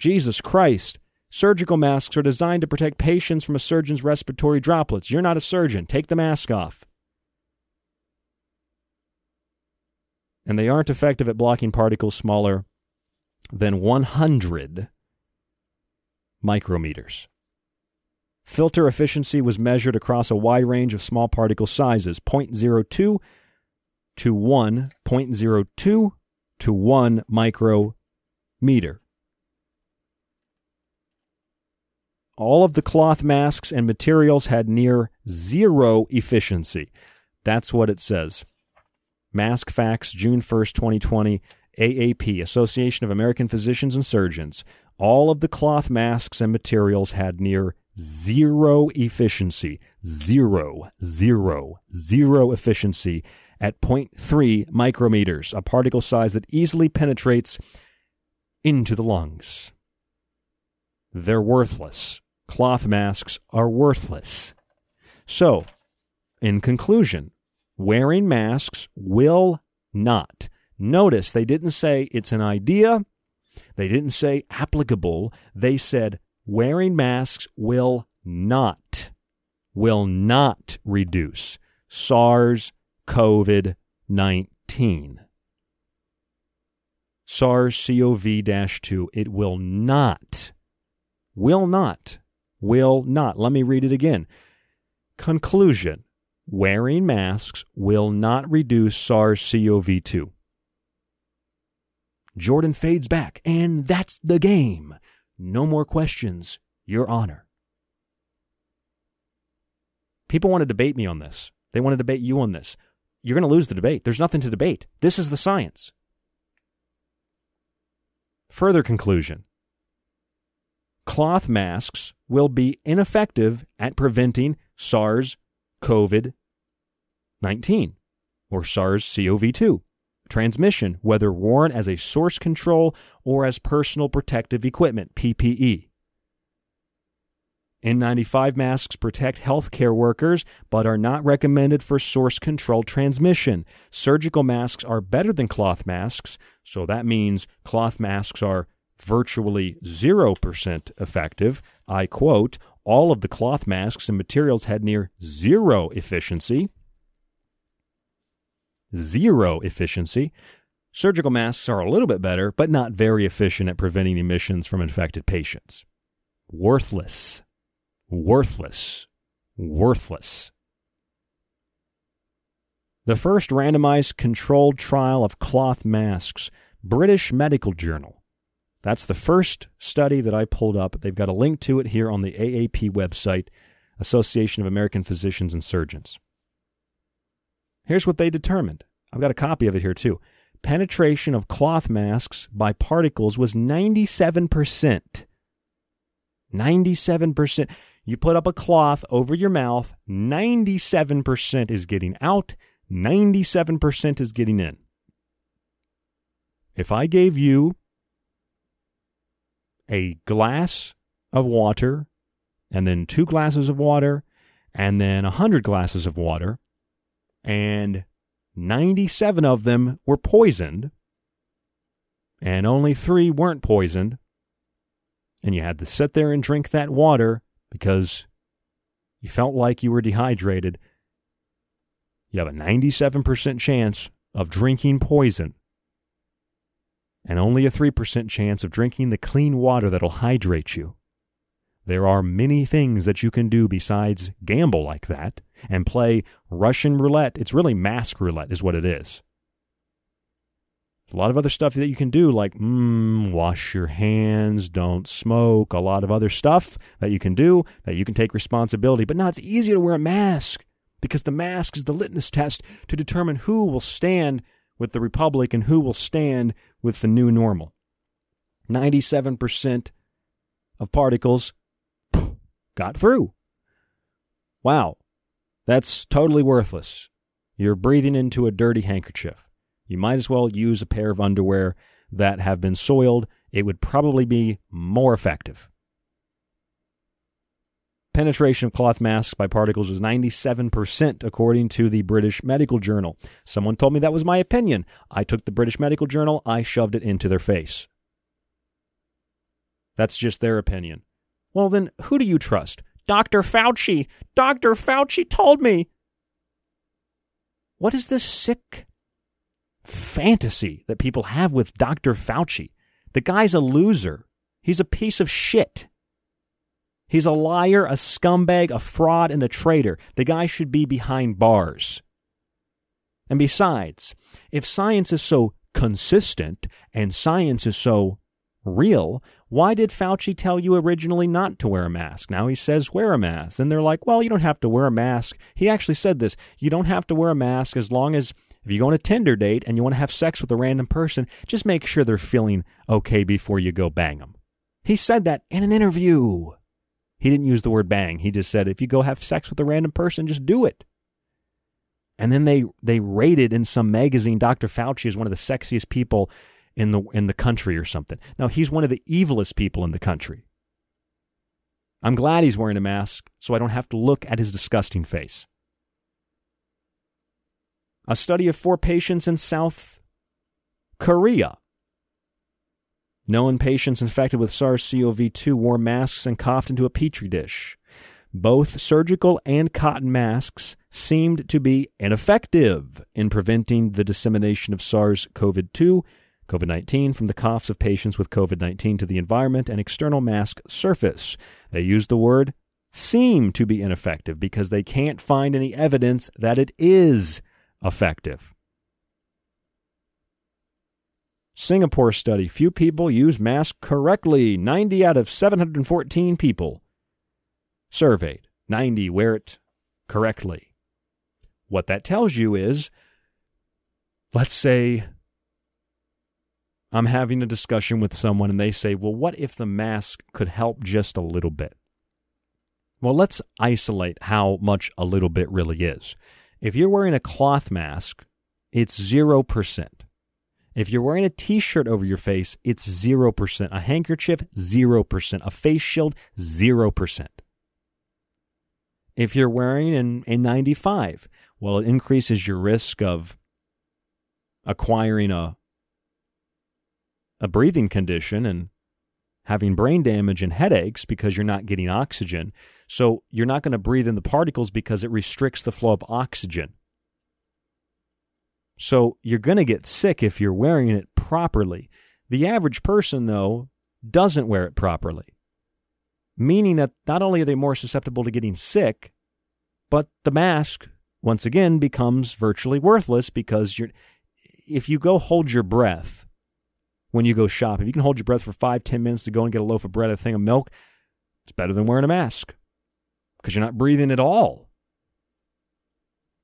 Jesus Christ. Surgical masks are designed to protect patients from a surgeon's respiratory droplets. You're not a surgeon. Take the mask off. And they aren't effective at blocking particles smaller than 100 micrometers. Filter efficiency was measured across a wide range of small particle sizes, 0.02 to 1, 0.02 to 1 micrometer. All of the cloth masks and materials had near zero efficiency. That's what it says. Mask Facts, June 1st, 2020, AAP, Association of American Physicians and Surgeons. All of the cloth masks and materials had near zero efficiency. Zero efficiency at 0.3 micrometers, a particle size that easily penetrates into the lungs. They're worthless. Cloth masks are worthless. So, in conclusion, wearing masks will not. Notice they didn't say it's an idea. They didn't say applicable. They said wearing masks will not reduce SARS-CoV-19. SARS-CoV-2. It will not. Let me read it again. Conclusion. Wearing masks will not reduce SARS-CoV-2. Jordan fades back, and that's the game. No more questions, Your Honor. People want to debate me on this. They want to debate you on this. You're going to lose the debate. There's nothing to debate. This is the science. Further conclusion. Cloth masks will be ineffective at preventing SARS-CoV-19 or SARS-CoV-2 transmission, whether worn as a source control or as personal protective equipment, PPE. N95 masks protect healthcare workers but are not recommended for source control transmission. Surgical masks are better than cloth masks, so that means cloth masks are virtually 0% effective. I quote, all of the cloth masks and materials had near zero efficiency. Surgical masks are a little bit better, but not very efficient at preventing emissions from infected patients. Worthless. The first randomized controlled trial of cloth masks, British Medical Journal. That's the first study that I pulled up. They've got a link to it here on the AAP website, Association of American Physicians and Surgeons. Here's what they determined. I've got a copy of it here too. Penetration of cloth masks by particles was 97%. 97%. You put up a cloth over your mouth, 97% is getting out, 97% is getting in. If I gave you a glass of water, and then 2 glasses of water, and then 100 glasses of water, and 97 of them were poisoned, and only 3 weren't poisoned, and you had to sit there and drink that water because you felt like you were dehydrated, you have a 97% chance of drinking poison. And only a 3% chance of drinking the clean water that'll hydrate you. There are many things that you can do besides gamble like that and play Russian roulette. It's really mask roulette is what it is. There's a lot of other stuff that you can do, like wash your hands, don't smoke, a lot of other stuff that you can do, that you can take responsibility. But now it's easier to wear a mask because the mask is the litmus test to determine who will stand with the Republic and who will stand with the new normal. 97% of particles got through. Wow, that's totally worthless. You're breathing into a dirty handkerchief. You might as well use a pair of underwear that have been soiled. It would probably be more effective. Penetration of cloth masks by particles was 97%, according to the British Medical Journal. Someone told me that was my opinion. I took the British Medical Journal, I shoved it into their face. That's just their opinion. Well, then, who do you trust? Dr. Fauci! Dr. Fauci told me! What is this sick fantasy that people have with Dr. Fauci? The guy's a loser. He's a piece of shit. He's a liar, a scumbag, a fraud, and a traitor. The guy should be behind bars. And besides, if science is so consistent and science is so real. Why did Fauci tell you originally not to wear a mask? Now he says wear a mask. Then they're like, well, you don't have to wear a mask. He actually said this. You don't have to wear a mask as long as if you go on a Tinder date and you want to have sex with a random person, just make sure they're feeling okay before you go bang them. He said that in an interview. He didn't use the word bang. He just said, if you go have sex with a random person, just do it. And then they rated in some magazine Dr. Fauci as one of the sexiest people in the country or something. Now, he's one of the evilest people in the country. I'm glad he's wearing a mask so I don't have to look at his disgusting face. A study of 4 patients in South Korea. Known patients infected with SARS-CoV-2 wore masks and coughed into a petri dish. Both surgical and cotton masks seemed to be ineffective in preventing the dissemination of SARS-CoV-2, COVID-19, from the coughs of patients with COVID-19 to the environment and external mask surface. They used the word seem to be ineffective because they can't find any evidence that it is effective. Singapore study. Few people use masks correctly. 90 out of 714 people surveyed. 90 wear it correctly. What that tells you is, let's say I'm having a discussion with someone and they say, well, what if the mask could help just a little bit? Well, let's isolate how much a little bit really is. If you're wearing a cloth mask, it's 0%. If you're wearing a t-shirt over your face, it's 0%. A handkerchief, 0%. A face shield, 0%. If you're wearing an N95, well, it increases your risk of acquiring a breathing condition and having brain damage and headaches because you're not getting oxygen. So you're not going to breathe in the particles because it restricts the flow of oxygen. So you're going to get sick if you're wearing it properly. The average person, though, doesn't wear it properly, meaning that not only are they more susceptible to getting sick, but the mask, once again, becomes virtually worthless because if you go hold your breath when you go shopping, if you can hold your breath for 5-10 minutes to go and get a loaf of bread, a thing of milk, it's better than wearing a mask because you're not breathing at all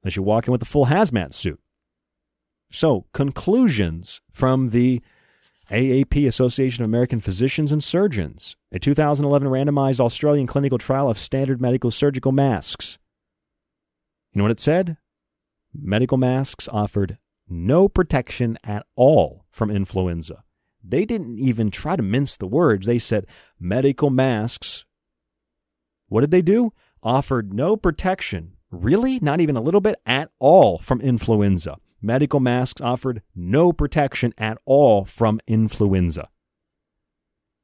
unless you walk in with a full hazmat suit. So, conclusions from the AAP, Association of American Physicians and Surgeons, a 2011 randomized Australian clinical trial of standard medical surgical masks. You know what it said? Medical masks offered no protection at all from influenza. They didn't even try to mince the words. They said medical masks. What did they do? Offered no protection. Really? Not even a little bit at all from influenza. Medical masks offered no protection at all from influenza.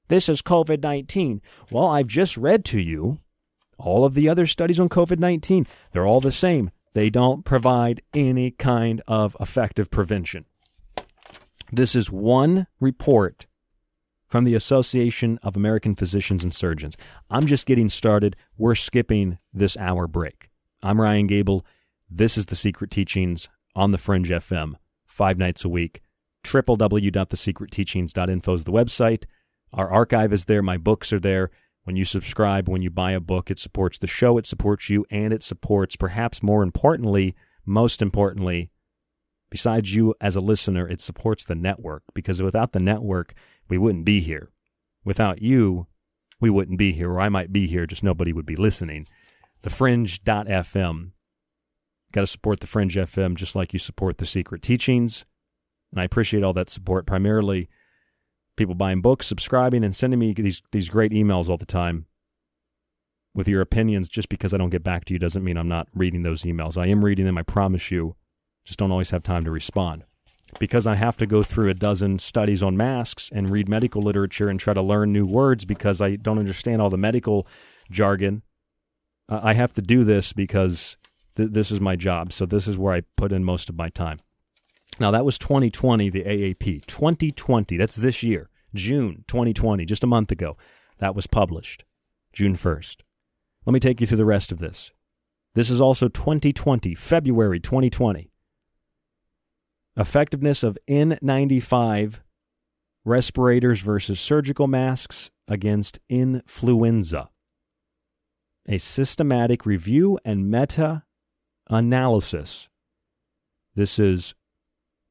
This is COVID-19. Well, I've just read to you all of the other studies on COVID-19. They're all the same. They don't provide any kind of effective prevention. This is one report from the Association of American Physicians and Surgeons. I'm just getting started. We're skipping this hour break. I'm Ryan Gable. This is The Secret Teachings on the Fringe FM, 5 nights a week. www.thesecretteachings.info is the website. Our archive is there. My books are there. When you subscribe, when you buy a book, it supports the show, it supports you, and it supports, perhaps more importantly, most importantly, besides you as a listener, it supports the network, because without the network, we wouldn't be here. Without you, we wouldn't be here, or I might be here, just nobody would be listening. Thefringe.fm. Got to support the Fringe FM just like you support The Secret Teachings. And I appreciate all that support, primarily people buying books, subscribing, and sending me these great emails all the time with your opinions. Just because I don't get back to you doesn't mean I'm not reading those emails. I am reading them, I promise you. Just don't always have time to respond. Because I have to go through 12 studies on masks and read medical literature and try to learn new words because I don't understand all the medical jargon. I have to do this because this is my job, so this is where I put in most of my time. Now, that was 2020, the AAP. 2020, that's this year, June 2020, just a month ago. That was published, June 1st. Let me take you through the rest of this. This is also 2020, February 2020. Effectiveness of N95 respirators versus surgical masks against influenza, a systematic review and meta-analysis. This is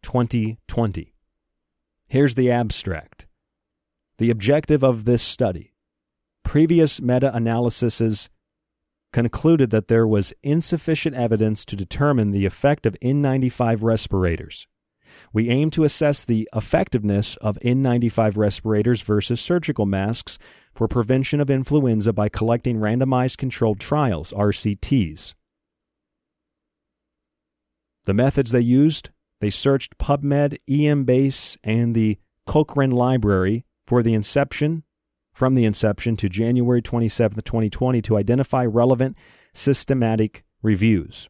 2020. Here's the abstract. The objective of this study. Previous meta-analyses concluded that there was insufficient evidence to determine the effect of N95 respirators. We aim to assess the effectiveness of N95 respirators versus surgical masks for prevention of influenza by collecting randomized controlled trials, RCTs. The methods they used, they searched PubMed, EMBase, and the Cochrane Library from the inception to January 27, 2020, to identify relevant systematic reviews.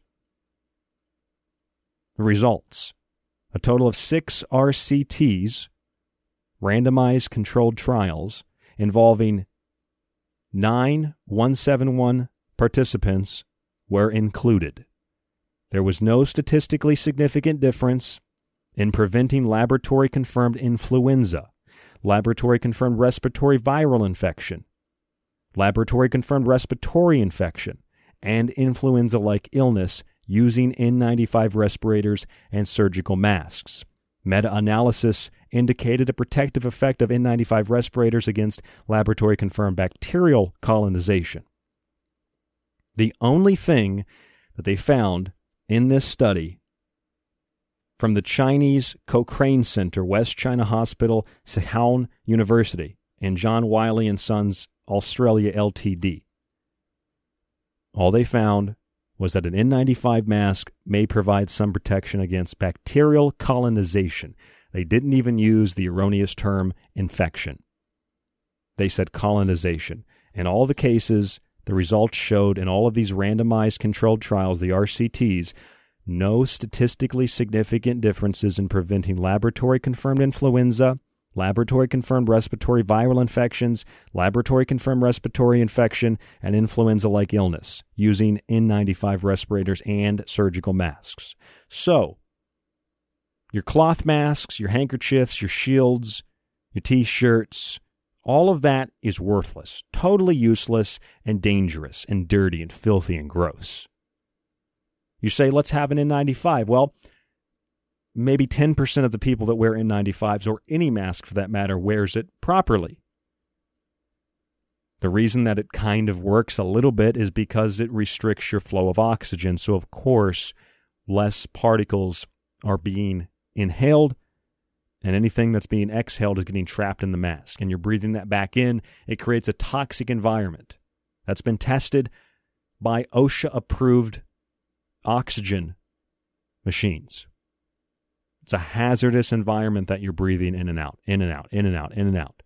The results. A total of 6 RCTs, randomized controlled trials, involving 9,171 participants were included. There was no statistically significant difference in preventing laboratory-confirmed influenza, laboratory-confirmed respiratory viral infection, laboratory-confirmed respiratory infection, and influenza-like illness using N95 respirators and surgical masks. Meta-analysis indicated a protective effect of N95 respirators against laboratory-confirmed bacterial colonization. The only thing that they found in this study from the Chinese Cochrane Center, West China Hospital, Sichuan University, and John Wiley & Sons, Australia Ltd. All they found was that an N95 mask may provide some protection against bacterial colonization. They didn't even use the erroneous term infection. They said colonization. In all the cases, the results showed in all of these randomized controlled trials, the RCTs, no statistically significant differences in preventing laboratory-confirmed influenza, laboratory-confirmed respiratory viral infections, laboratory-confirmed respiratory infection, and influenza-like illness using N95 respirators and surgical masks. So, your cloth masks, your handkerchiefs, your shields, your T-shirts, all of that is worthless, totally useless, and dangerous, and dirty, and filthy, and gross. You say, let's have an N95. Well, maybe 10% of the people that wear N95s, or any mask for that matter, wears it properly. The reason that it kind of works a little bit is because it restricts your flow of oxygen. So, of course, less particles are being inhaled, and anything that's being exhaled is getting trapped in the mask. And you're breathing that back in. It creates a toxic environment. That's been tested by OSHA-approved oxygen machines. It's a hazardous environment that you're breathing in and out, in and out, in and out, in and out.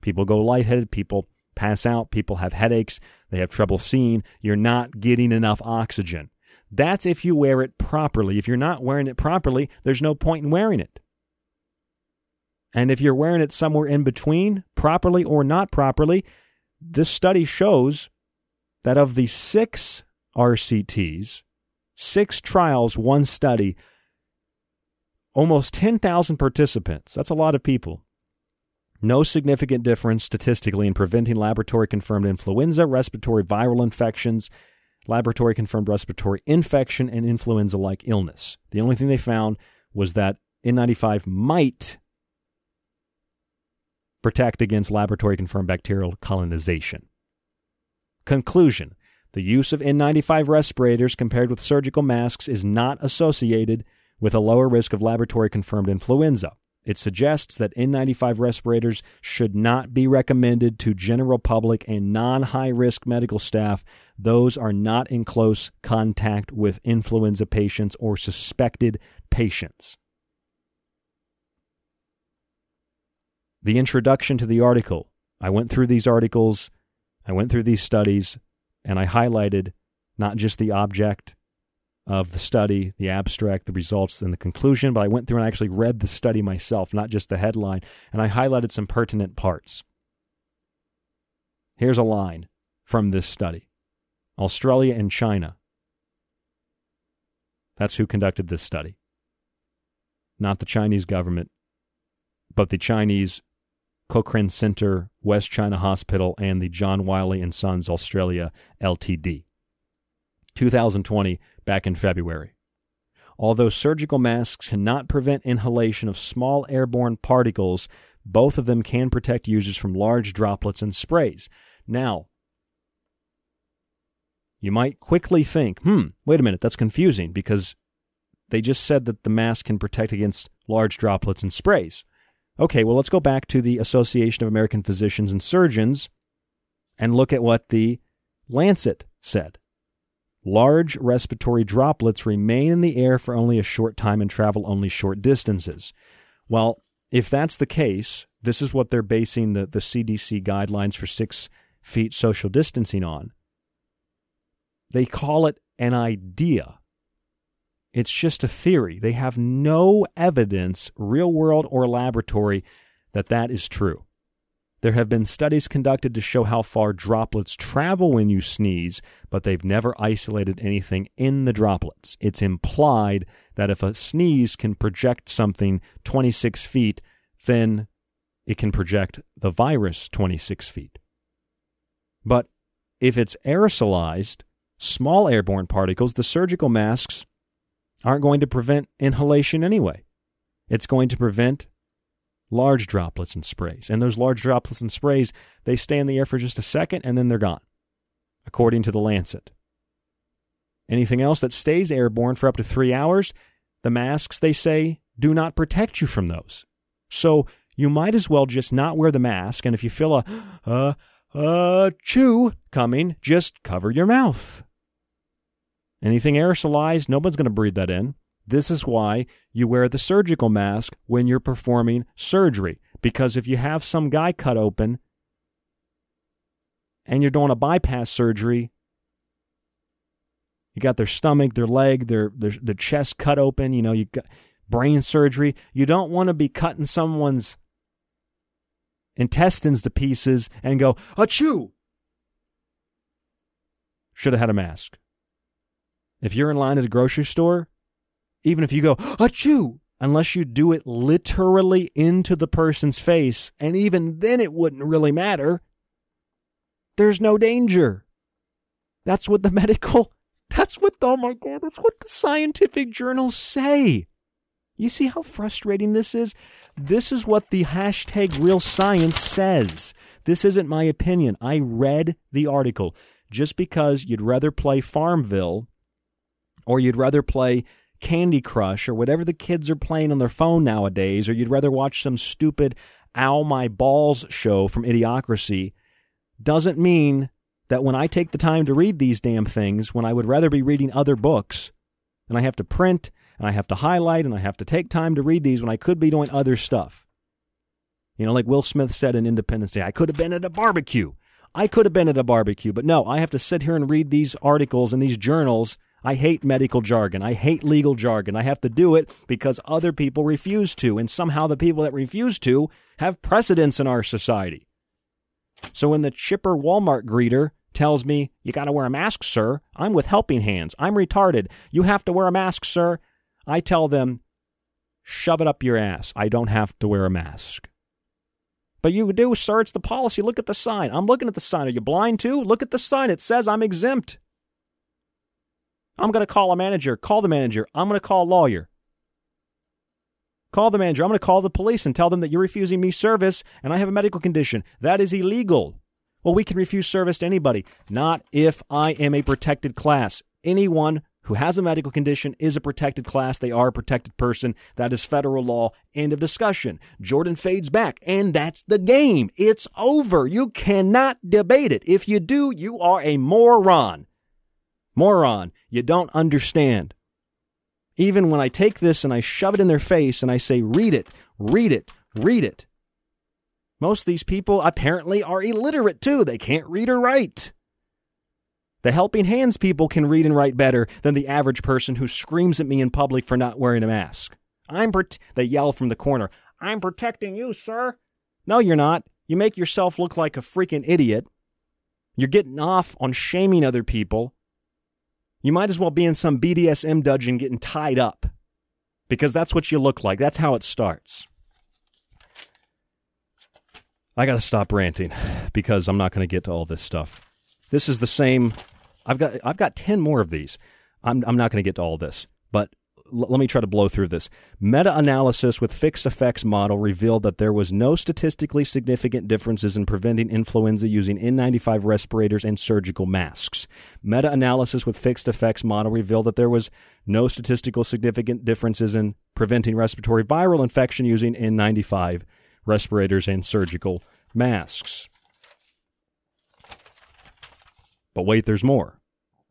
People go lightheaded, people pass out, people have headaches, they have trouble seeing. You're not getting enough oxygen. That's if you wear it properly. If you're not wearing it properly, there's no point in wearing it. And if you're wearing it somewhere in between, properly or not properly, this study shows that of the 6 RCTs, 6 trials, 1 study, almost 10,000 participants, that's a lot of people. No significant difference statistically in preventing laboratory-confirmed influenza, respiratory viral infections, laboratory-confirmed respiratory infection, and influenza-like illness. The only thing they found was that N95 might protect against laboratory-confirmed bacterial colonization. Conclusion: the use of N95 respirators compared with surgical masks is not associated with a lower risk of laboratory-confirmed influenza. It suggests that N95 respirators should not be recommended to general public and non-high-risk medical staff. Those are not in close contact with influenza patients or suspected patients. The introduction to the article. I went through these articles, I went through these studies, and I highlighted not just the object of the study, the abstract, the results, and the conclusion, but I went through and actually read the study myself, not just the headline, and I highlighted some pertinent parts. Here's a line from this study. Australia and China. That's who conducted this study. Not the Chinese government, but the Chinese Cochrane Center, West China Hospital, and the John Wiley & Sons Australia Ltd. 2020, back in February. Although surgical masks cannot prevent inhalation of small airborne particles, both of them can protect users from large droplets and sprays. Now, you might quickly think, wait a minute, that's confusing, because they just said that the mask can protect against large droplets and sprays. Okay, well, let's go back to the Association of American Physicians and Surgeons and look at what the Lancet said. Large respiratory droplets remain in the air for only a short time and travel only short distances. Well, if that's the case, this is what they're basing the CDC guidelines for 6 feet social distancing on. They call it an idea. It's just a theory. They have no evidence, real world or laboratory, that that is true. There have been studies conducted to show how far droplets travel when you sneeze, but they've never isolated anything in the droplets. It's implied that if a sneeze can project something 26 feet, then it can project the virus 26 feet. But if it's aerosolized, small airborne particles, the surgical masks aren't going to prevent inhalation anyway. It's going to prevent large droplets and sprays. And those large droplets and sprays, they stay in the air for just a second and then they're gone, according to The Lancet. Anything else that stays airborne for up to 3 hours, the masks, they say, do not protect you from those. So you might as well just not wear the mask, and if you feel a chew coming, just cover your mouth. Anything aerosolized, no one's going to breathe that in. This is why you wear the surgical mask when you're performing surgery, because if you have some guy cut open and you're doing a bypass surgery, you got their stomach, their leg, their chest cut open, you know, you got brain surgery. You don't want to be cutting someone's intestines to pieces and go, achoo! Should have had a mask. If you're in line at a grocery store, even if you go, achoo, unless you do it literally into the person's face, and even then it wouldn't really matter, there's no danger. That's what the scientific journals say. You see how frustrating this is? This is what the #RealScience says. This isn't my opinion. I read the article. Just because you'd rather play Farmville or you'd rather play Candy Crush or whatever the kids are playing on their phone nowadays, or you'd rather watch some stupid Ow My Balls show from Idiocracy, doesn't mean that when I take the time to read these damn things, when I would rather be reading other books, and I have to print and I have to highlight and I have to take time to read these when I could be doing other stuff. You know, like Will Smith said in Independence Day, I could have been at a barbecue, but no, I have to sit here and read these articles and these journals. I hate medical jargon. I hate legal jargon. I have to do it because other people refuse to, and somehow the people that refuse to have precedence in our society. So when the chipper Walmart greeter tells me, you got to wear a mask, sir, I'm with helping hands. I'm retarded. You have to wear a mask, sir. I tell them, shove it up your ass. I don't have to wear a mask. But you do, sir. It's the policy. Look at the sign. I'm looking at the sign. Are you blind too? Look at the sign. It says I'm exempt. I'm going to call a manager. Call the manager. I'm going to call a lawyer. Call the manager. I'm going to call the police and tell them that you're refusing me service and I have a medical condition. That is illegal. Well, we can refuse service to anybody. Not if I am a protected class. Anyone who has a medical condition is a protected class. They are a protected person. That is federal law. End of discussion. Jordan fades back, and that's the game. It's over. You cannot debate it. If you do, you are a moron. You don't understand. Even when I take this and I shove it in their face and I say, read it. Most of these people apparently are illiterate too. They can't read or write. The helping hands people can read and write better than the average person who screams at me in public for not wearing a mask. They yell from the corner, I'm protecting you, sir. No, you're not. You make yourself look like a freaking idiot. You're getting off on shaming other people. You might as well be in some BDSM dungeon getting tied up, because that's what you look like. That's how it starts. I got to stop ranting because I'm not going to get to all this stuff. This is the same. I've got 10 more of these. I'm not going to get to all this, but let me try to blow through this. Meta-analysis with fixed effects model revealed that there was no statistically significant differences in preventing influenza using N95 respirators and surgical masks. Meta-analysis with fixed effects model revealed that there was no statistical significant differences in preventing respiratory viral infection using N95 respirators and surgical masks. But wait, there's more.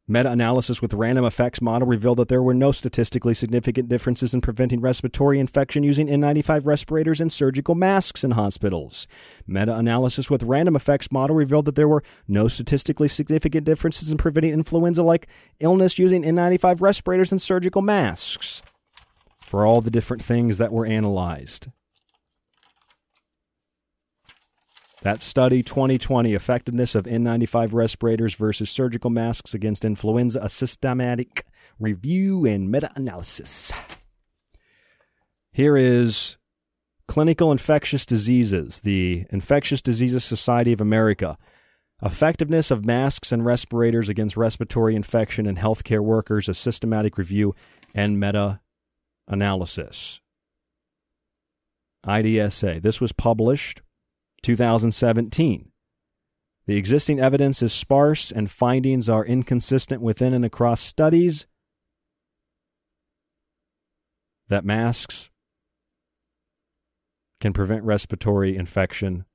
Meta-analysis with random effects model revealed that there were no statistically significant differences in preventing respiratory infection using N95 respirators and surgical masks in hospitals. Meta-analysis with random effects model revealed that there were no statistically significant differences in preventing influenza-like illness using N95 respirators and surgical masks. For all the different things that were analyzed. That study, 2020, Effectiveness of N95 Respirators versus Surgical Masks Against Influenza, a Systematic Review and Meta-Analysis. Here is Clinical Infectious Diseases, the Infectious Diseases Society of America. Effectiveness of Masks and Respirators Against Respiratory Infection in Healthcare Workers, a Systematic Review and Meta-Analysis. IDSA. This was published 2017. The existing evidence is sparse and findings are inconsistent within and across studies that masks can prevent respiratory infection,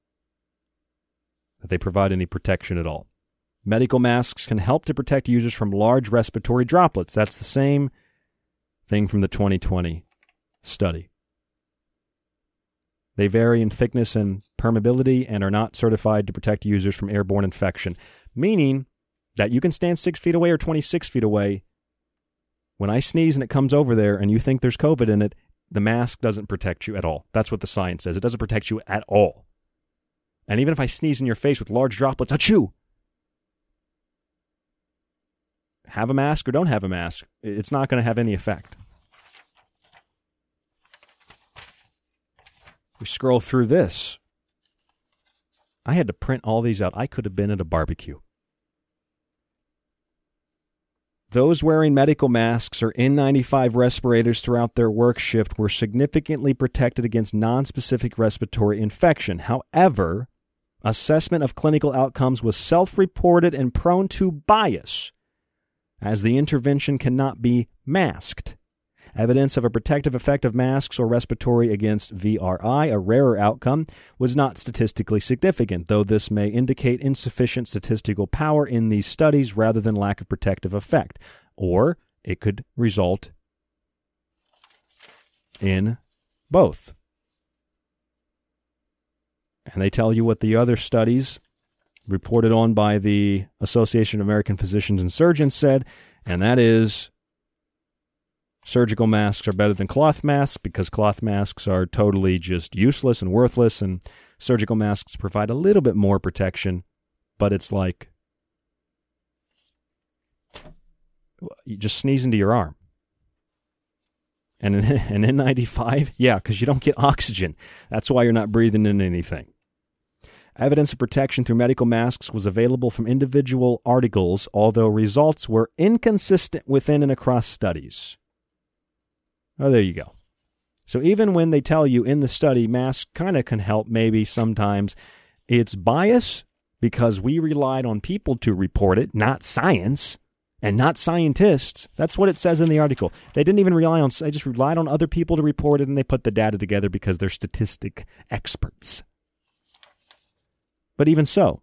that they provide any protection at all. Medical masks can help to protect users from large respiratory droplets. That's the same thing from the 2020 study. They vary in thickness and permeability and are not certified to protect users from airborne infection, meaning that you can stand 6 feet away or 26 feet away. When I sneeze and it comes over there and you think there's COVID in it, the mask doesn't protect you at all. That's what the science says. It doesn't protect you at all. And even if I sneeze in your face with large droplets, achoo! Have a mask or don't have a mask, it's not going to have any effect. We scroll through this. I had to print all these out. I could have been at a barbecue. Those wearing medical masks or N95 respirators throughout their work shift were significantly protected against nonspecific respiratory infection. However, assessment of clinical outcomes was self-reported and prone to bias, as the intervention cannot be masked. Evidence of a protective effect of masks or respiratory against VRI, a rarer outcome, was not statistically significant, though this may indicate insufficient statistical power in these studies rather than lack of protective effect, or it could result in both. And they tell you what the other studies reported on by the Association of American Physicians and Surgeons said, and that is surgical masks are better than cloth masks because cloth masks are totally just useless and worthless, and surgical masks provide a little bit more protection, but it's like you just sneeze into your arm. And an N95? Yeah, because you don't get oxygen. That's why you're not breathing in anything. Evidence of protection through medical masks was available from individual articles, although results were inconsistent within and across studies. Oh, there you go. So even when they tell you in the study, masks kind of can help maybe sometimes, it's bias because we relied on people to report it, not science and not scientists. That's what it says in the article. They didn't even rely on, they just relied on other people to report it, and they put the data together because they're statistic experts. But even so,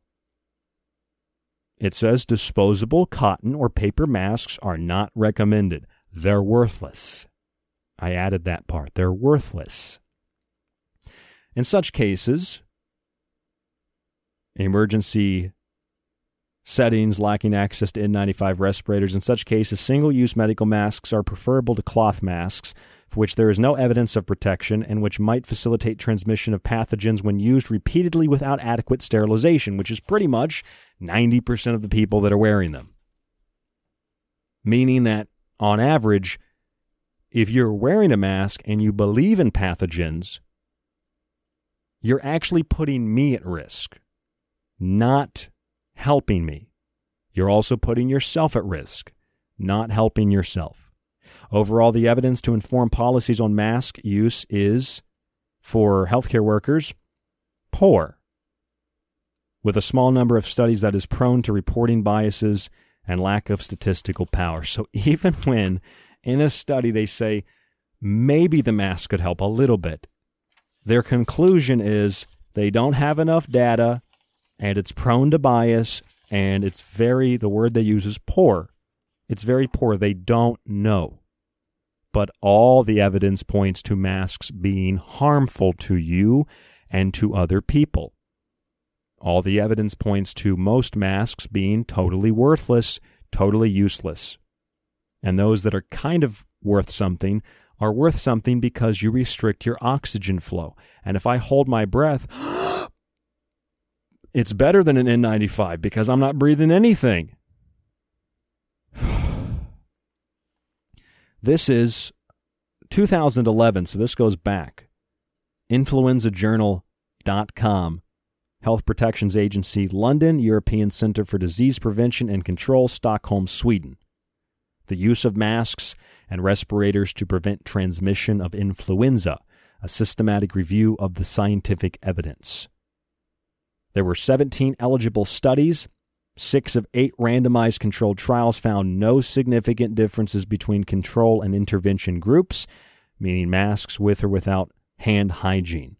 it says disposable cotton or paper masks are not recommended. They're worthless. I added that part. They're worthless. In such cases, emergency settings lacking access to N95 respirators, in such cases, single-use medical masks are preferable to cloth masks, for which there is no evidence of protection and which might facilitate transmission of pathogens when used repeatedly without adequate sterilization, which is pretty much 90% of the people that are wearing them. Meaning that, on average, if you're wearing a mask and you believe in pathogens, You're actually putting me at risk, not helping me. You're also putting yourself at risk, not helping yourself. Overall, the evidence to inform policies on mask use is, for healthcare workers, poor, with a small number of studies that is prone to reporting biases and lack of statistical power. So even when in a study they say maybe the mask could help a little bit, their conclusion is they don't have enough data and it's prone to bias and it's very, the word they use is poor. It's very poor. They don't know. But all the evidence points to masks being harmful to you and to other people. All the evidence points to most masks being totally worthless, totally useless. And those that are kind of worth something are worth something because you restrict your oxygen flow. And if I hold my breath, it's better than an N95 because I'm not breathing anything. This is 2011, so this goes back. InfluenzaJournal.com. Health Protections Agency, London, European Center for Disease Prevention and Control, Stockholm, Sweden. The use of masks and respirators to prevent transmission of influenza, a systematic review of the scientific evidence. There were 17 eligible studies. 6 of 8 randomized controlled trials found no significant differences between control and intervention groups, meaning masks with or without hand hygiene.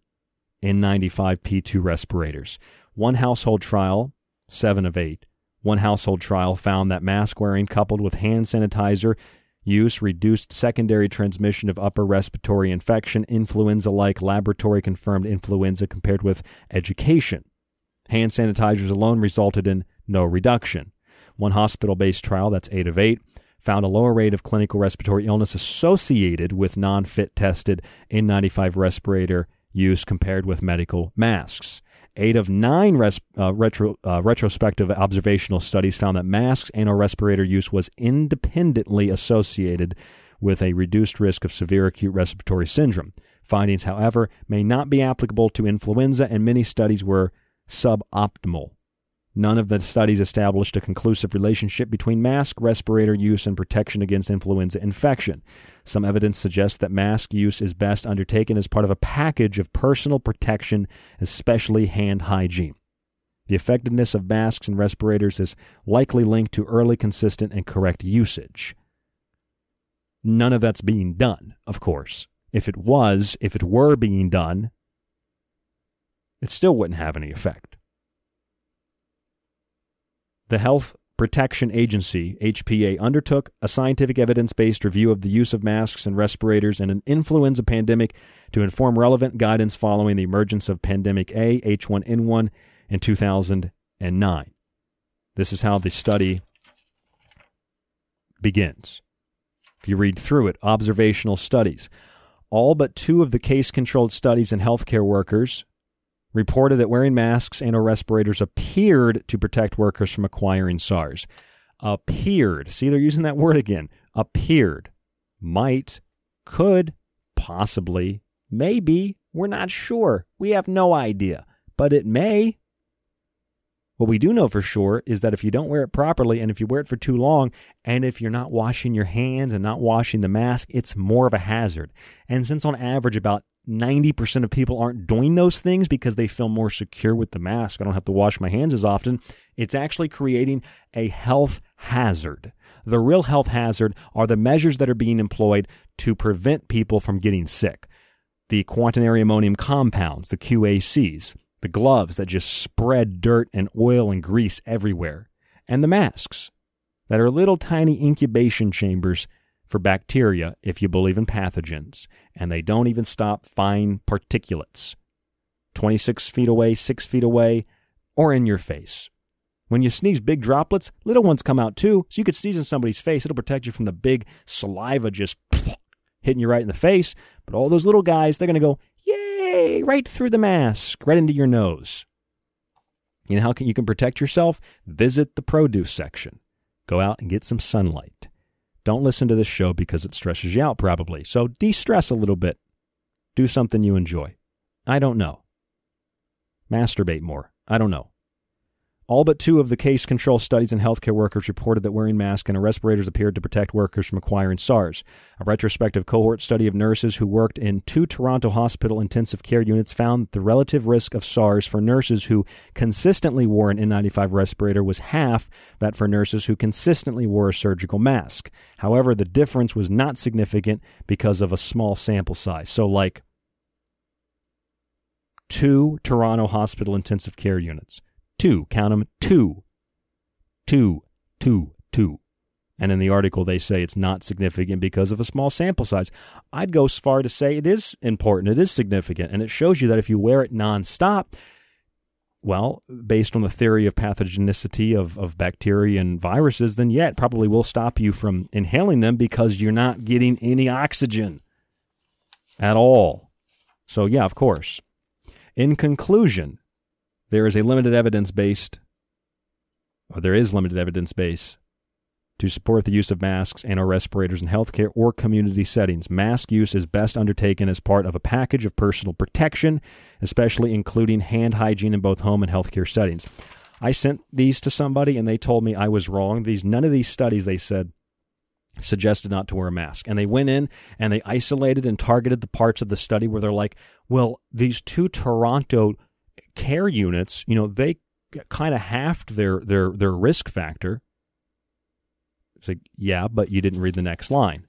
N95 P2 respirators. 1 household trial, 7 of 8. 1 household trial found that mask wearing coupled with hand sanitizer use reduced secondary transmission of upper respiratory infection, influenza-like laboratory-confirmed influenza compared with education. Hand sanitizers alone resulted in no reduction. 1 hospital-based trial, that's 8 of 8, found a lower rate of clinical respiratory illness associated with non-fit tested N95 respirator use compared with medical masks. 8 of 9 retrospective observational studies found that masks and or respirator use was independently associated with a reduced risk of severe acute respiratory syndrome. Findings, however, may not be applicable to influenza, and many studies were suboptimal. None of the studies established a conclusive relationship between mask, respirator use, and protection against influenza infection. Some evidence suggests that mask use is best undertaken as part of a package of personal protection, especially hand hygiene. The effectiveness of masks and respirators is likely linked to early, consistent, and correct usage. None of that's being done, of course. If it were being done, it still wouldn't have any effect. The Health Protection Agency, HPA, undertook a scientific evidence-based review of the use of masks and respirators in an influenza pandemic to inform relevant guidance following the emergence of Pandemic A, H1N1, in 2009. This is how the study begins. If you read through it, observational studies. All but 2 of the case-controlled studies in healthcare workers reported that wearing masks and or respirators appeared to protect workers from acquiring SARS. Appeared. See, they're using that word again. Appeared. Might. Could. Possibly. Maybe. We're not sure. We have no idea. But it may. What we do know for sure is that if you don't wear it properly and if you wear it for too long and if you're not washing your hands and not washing the mask, it's more of a hazard. And since on average about 90% of people aren't doing those things because they feel more secure with the mask. I don't have to wash my hands as often. It's actually creating a health hazard. The real health hazard are the measures that are being employed to prevent people from getting sick. The quaternary ammonium compounds, the QACs, the gloves that just spread dirt and oil and grease everywhere, and the masks that are little tiny incubation chambers for bacteria, if you believe in pathogens, and they don't even stop fine particulates. 26 feet away, 6 feet away, or in your face. When you sneeze big droplets, little ones come out too, so you could sneeze in somebody's face. It'll protect you from the big saliva just hitting you right in the face. But all those little guys, they're going to go, yay, right through the mask, right into your nose. You know how you can protect yourself? Visit the produce section. Go out and get some sunlight. Don't listen to this show because it stresses you out probably. So de-stress a little bit. Do something you enjoy. I don't know. masturbate more. I don't know. All but two of the case control studies in healthcare workers reported that wearing masks and respirators appeared to protect workers from acquiring SARS. A retrospective cohort study of nurses who worked in two Toronto hospital intensive care units found the relative risk of SARS for nurses who consistently wore an N95 respirator was half that for nurses who consistently wore a surgical mask. However, the difference was not significant because of a small sample size. So like two Toronto hospital intensive care units. Two, count them, two. And in the article, they say it's not significant because of a small sample size. I'd go as far to say it is important, it is significant, and it shows you that if you wear it nonstop, well, based on the theory of pathogenicity of bacteria and viruses, then yeah, it probably will stop you from inhaling them because you're not getting any oxygen at all. So yeah, of course. In conclusion, there is limited evidence base to support the use of masks and/or respirators in healthcare or community settings. Mask use is best undertaken as part of a package of personal protection, especially including hand hygiene in both home and healthcare settings. I sent these to somebody and they told me I was wrong. None of these studies, they said, suggested not to wear a mask. And they went in and they isolated and targeted the parts of the study where they're like, well, these two Toronto care units, you know, they kind of halved their risk factor. It's like, yeah, but you didn't read the next line.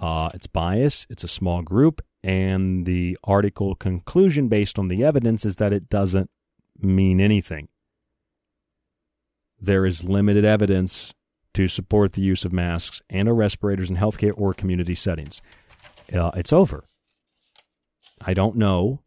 It's bias. It's a small group. And the article conclusion based on the evidence is that it doesn't mean anything. There is limited evidence to support the use of masks and/or respirators in healthcare or community settings. It's over. I don't know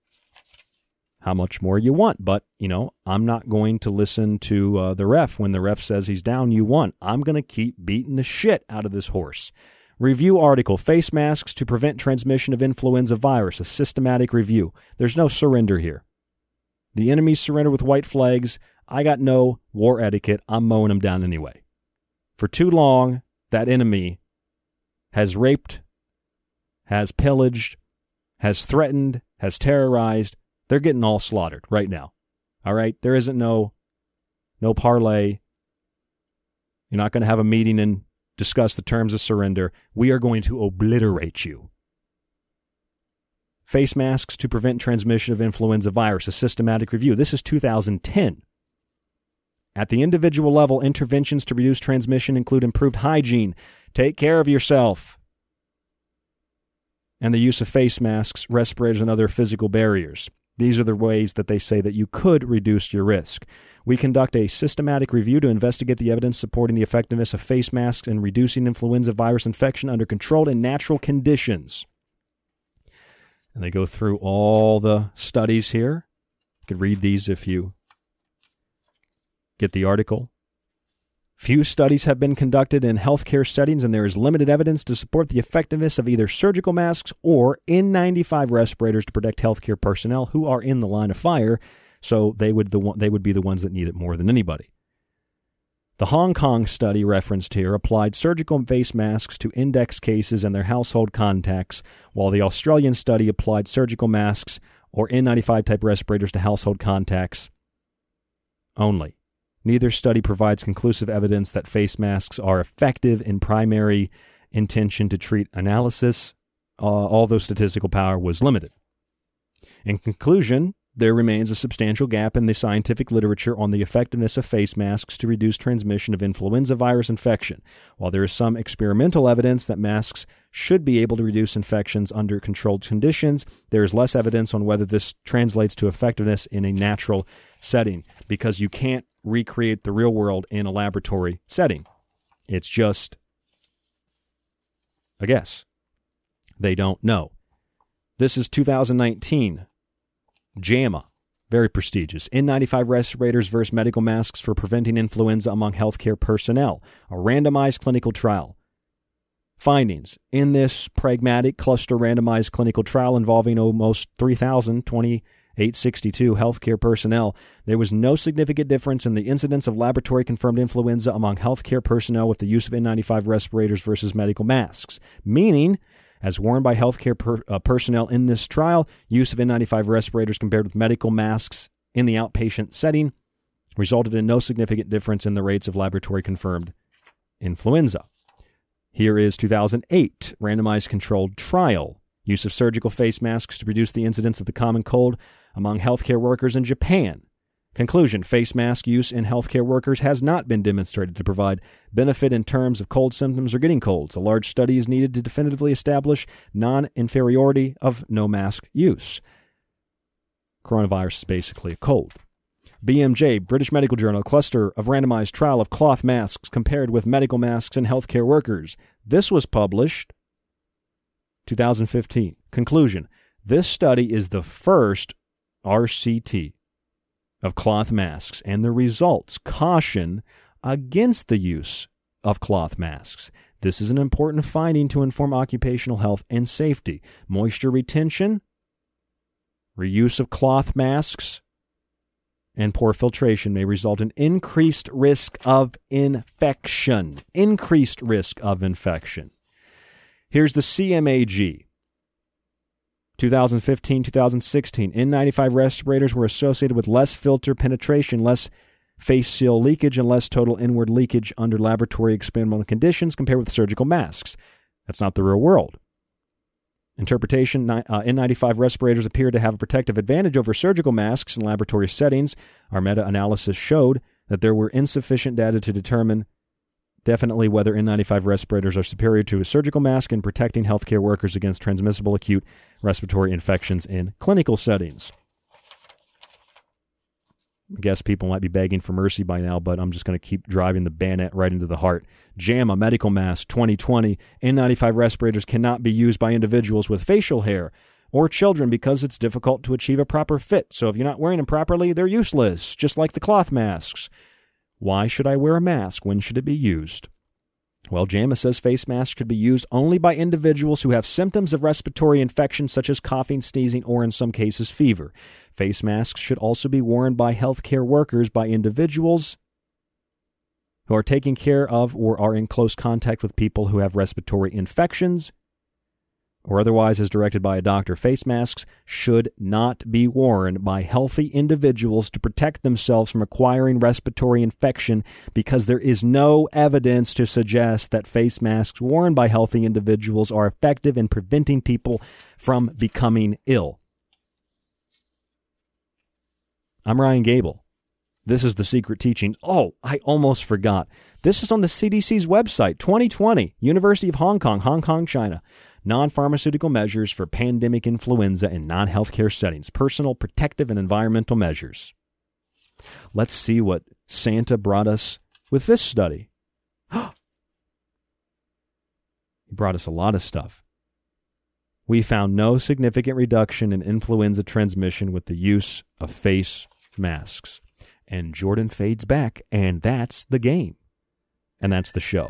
how much more you want. But, you know, I'm not going to listen to the ref. When the ref says he's down, you won. I'm going to keep beating the shit out of this horse. Review article, face masks to prevent transmission of influenza virus, a systematic review. There's no surrender here. The enemy surrendered with white flags. I got no war etiquette. I'm mowing them down anyway. For too long, that enemy has raped, has pillaged, has threatened, has terrorized. They're getting all slaughtered right now. All right? There isn't no parlay. You're not going to have a meeting and discuss the terms of surrender. We are going to obliterate you. Face masks to prevent transmission of influenza virus, a systematic review. This is 2010. At the individual level, interventions to reduce transmission include improved hygiene. Take care of yourself. And the use of face masks, respirators, and other physical barriers. These are the ways that they say that you could reduce your risk. We conduct a systematic review to investigate the evidence supporting the effectiveness of face masks in reducing influenza virus infection under controlled and natural conditions. And they go through all the studies here. You could read these if you get the article. Few studies have been conducted in healthcare settings, and there is limited evidence to support the effectiveness of either surgical masks or N95 respirators to protect healthcare personnel who are in the line of fire, so they would be the ones that need it more than anybody. The Hong Kong study referenced here applied surgical and face masks to index cases and their household contacts, while the Australian study applied surgical masks or N95-type respirators to household contacts only. Neither study provides conclusive evidence that face masks are effective in primary intention to treat analysis, although statistical power was limited. In conclusion, there remains a substantial gap in the scientific literature on the effectiveness of face masks to reduce transmission of influenza virus infection. While there is some experimental evidence that masks should be able to reduce infections under controlled conditions, there is less evidence on whether this translates to effectiveness in a natural setting, because you can't recreate the real world in a laboratory setting. It's just a guess. They don't know. This is 2019. JAMA, very prestigious. N95 respirators versus medical masks for preventing influenza among healthcare personnel. A randomized clinical trial. Findings. In this pragmatic cluster randomized clinical trial involving almost 3,862 healthcare personnel, there was no significant difference in the incidence of laboratory-confirmed influenza among healthcare personnel with the use of N95 respirators versus medical masks, meaning, as worn by healthcare personnel in this trial, use of N95 respirators compared with medical masks in the outpatient setting resulted in no significant difference in the rates of laboratory-confirmed influenza. Here is 2008 randomized controlled trial. Use of surgical face masks to reduce the incidence of the common cold among healthcare workers in Japan. Conclusion, face mask use in healthcare workers has not been demonstrated to provide benefit in terms of cold symptoms or getting colds. A large study is needed to definitively establish non-inferiority of no mask use. Coronavirus is basically a cold. BMJ, British Medical Journal, a cluster of randomized trial of cloth masks compared with medical masks in healthcare workers. This was published 2015. Conclusion, this study is the first RCT of cloth masks, and the results caution against the use of cloth masks. This is an important finding to inform occupational health and safety. Moisture retention, reuse of cloth masks, and poor filtration may result in increased risk of infection. Increased risk of infection. Here's the CMAG. 2015-2016, N95 respirators were associated with less filter penetration, less face seal leakage, and less total inward leakage under laboratory experimental conditions compared with surgical masks. That's not the real world. Interpretation, N95 respirators appear to have a protective advantage over surgical masks in laboratory settings. Our meta-analysis showed that there were insufficient data to determine definitely whether N95 respirators are superior to a surgical mask in protecting healthcare workers against transmissible acute respiratory infections in clinical settings. I guess people might be begging for mercy by now, but I'm just going to keep driving the bayonet right into the heart. JAMA Medical Mask 2020, N95 respirators cannot be used by individuals with facial hair or children because it's difficult to achieve a proper fit. So if you're not wearing them properly, they're useless, just like the cloth masks. Why should I wear a mask? When should it be used? Well, JAMA says face masks should be used only by individuals who have symptoms of respiratory infection such as coughing, sneezing, or in some cases fever. Face masks should also be worn by healthcare workers, by individuals who are taking care of or are in close contact with people who have respiratory infections or otherwise as directed by a doctor. Face masks should not be worn by healthy individuals to protect themselves from acquiring respiratory infection because there is no evidence to suggest that face masks worn by healthy individuals are effective in preventing people from becoming ill. I'm Ryan Gable. This is The Secret Teachings. Oh, I almost forgot. This is on the CDC's website, 2020, University of Hong Kong, Hong Kong, China. Non-pharmaceutical measures for pandemic influenza in non-healthcare settings, personal, protective, and environmental measures. Let's see what Santa brought us with this study. He brought us a lot of stuff. We found no significant reduction in influenza transmission with the use of face masks. And Jordan fades back, and that's the game. And that's the show.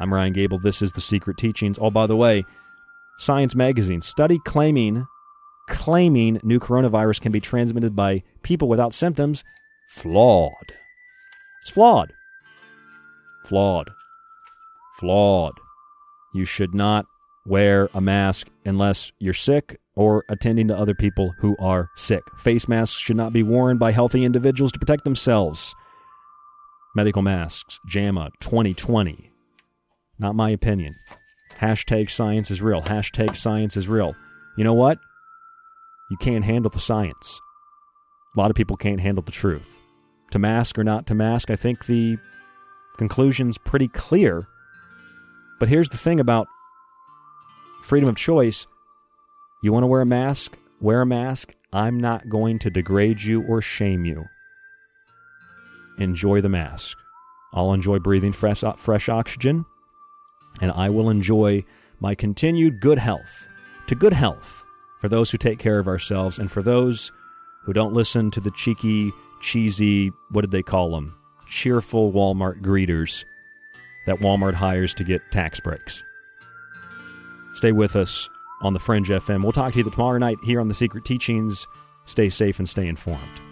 I'm Ryan Gable. This is The Secret Teachings. Oh, by the way, Science Magazine, study claiming new coronavirus can be transmitted by people without symptoms, flawed. It's flawed. Flawed. Flawed. You should not wear a mask unless you're sick or attending to other people who are sick. Face masks should not be worn by healthy individuals to protect themselves. Medical masks, JAMA 2020. Not my opinion. Hashtag science is real. Hashtag science is real. You know what? You can't handle the science. A lot of people can't handle the truth. To mask or not to mask, I think the conclusion's pretty clear. But here's the thing about freedom of choice. You want to wear a mask? Wear a mask. I'm not going to degrade you or shame you. Enjoy the mask. I'll enjoy breathing fresh oxygen. And I will enjoy my continued good health, to good health for those who take care of ourselves and for those who don't listen to the cheeky, cheesy, what did they call them, cheerful Walmart greeters that Walmart hires to get tax breaks. Stay with us on the Fringe FM. We'll talk to you tomorrow night here on The Secret Teachings. Stay safe and stay informed.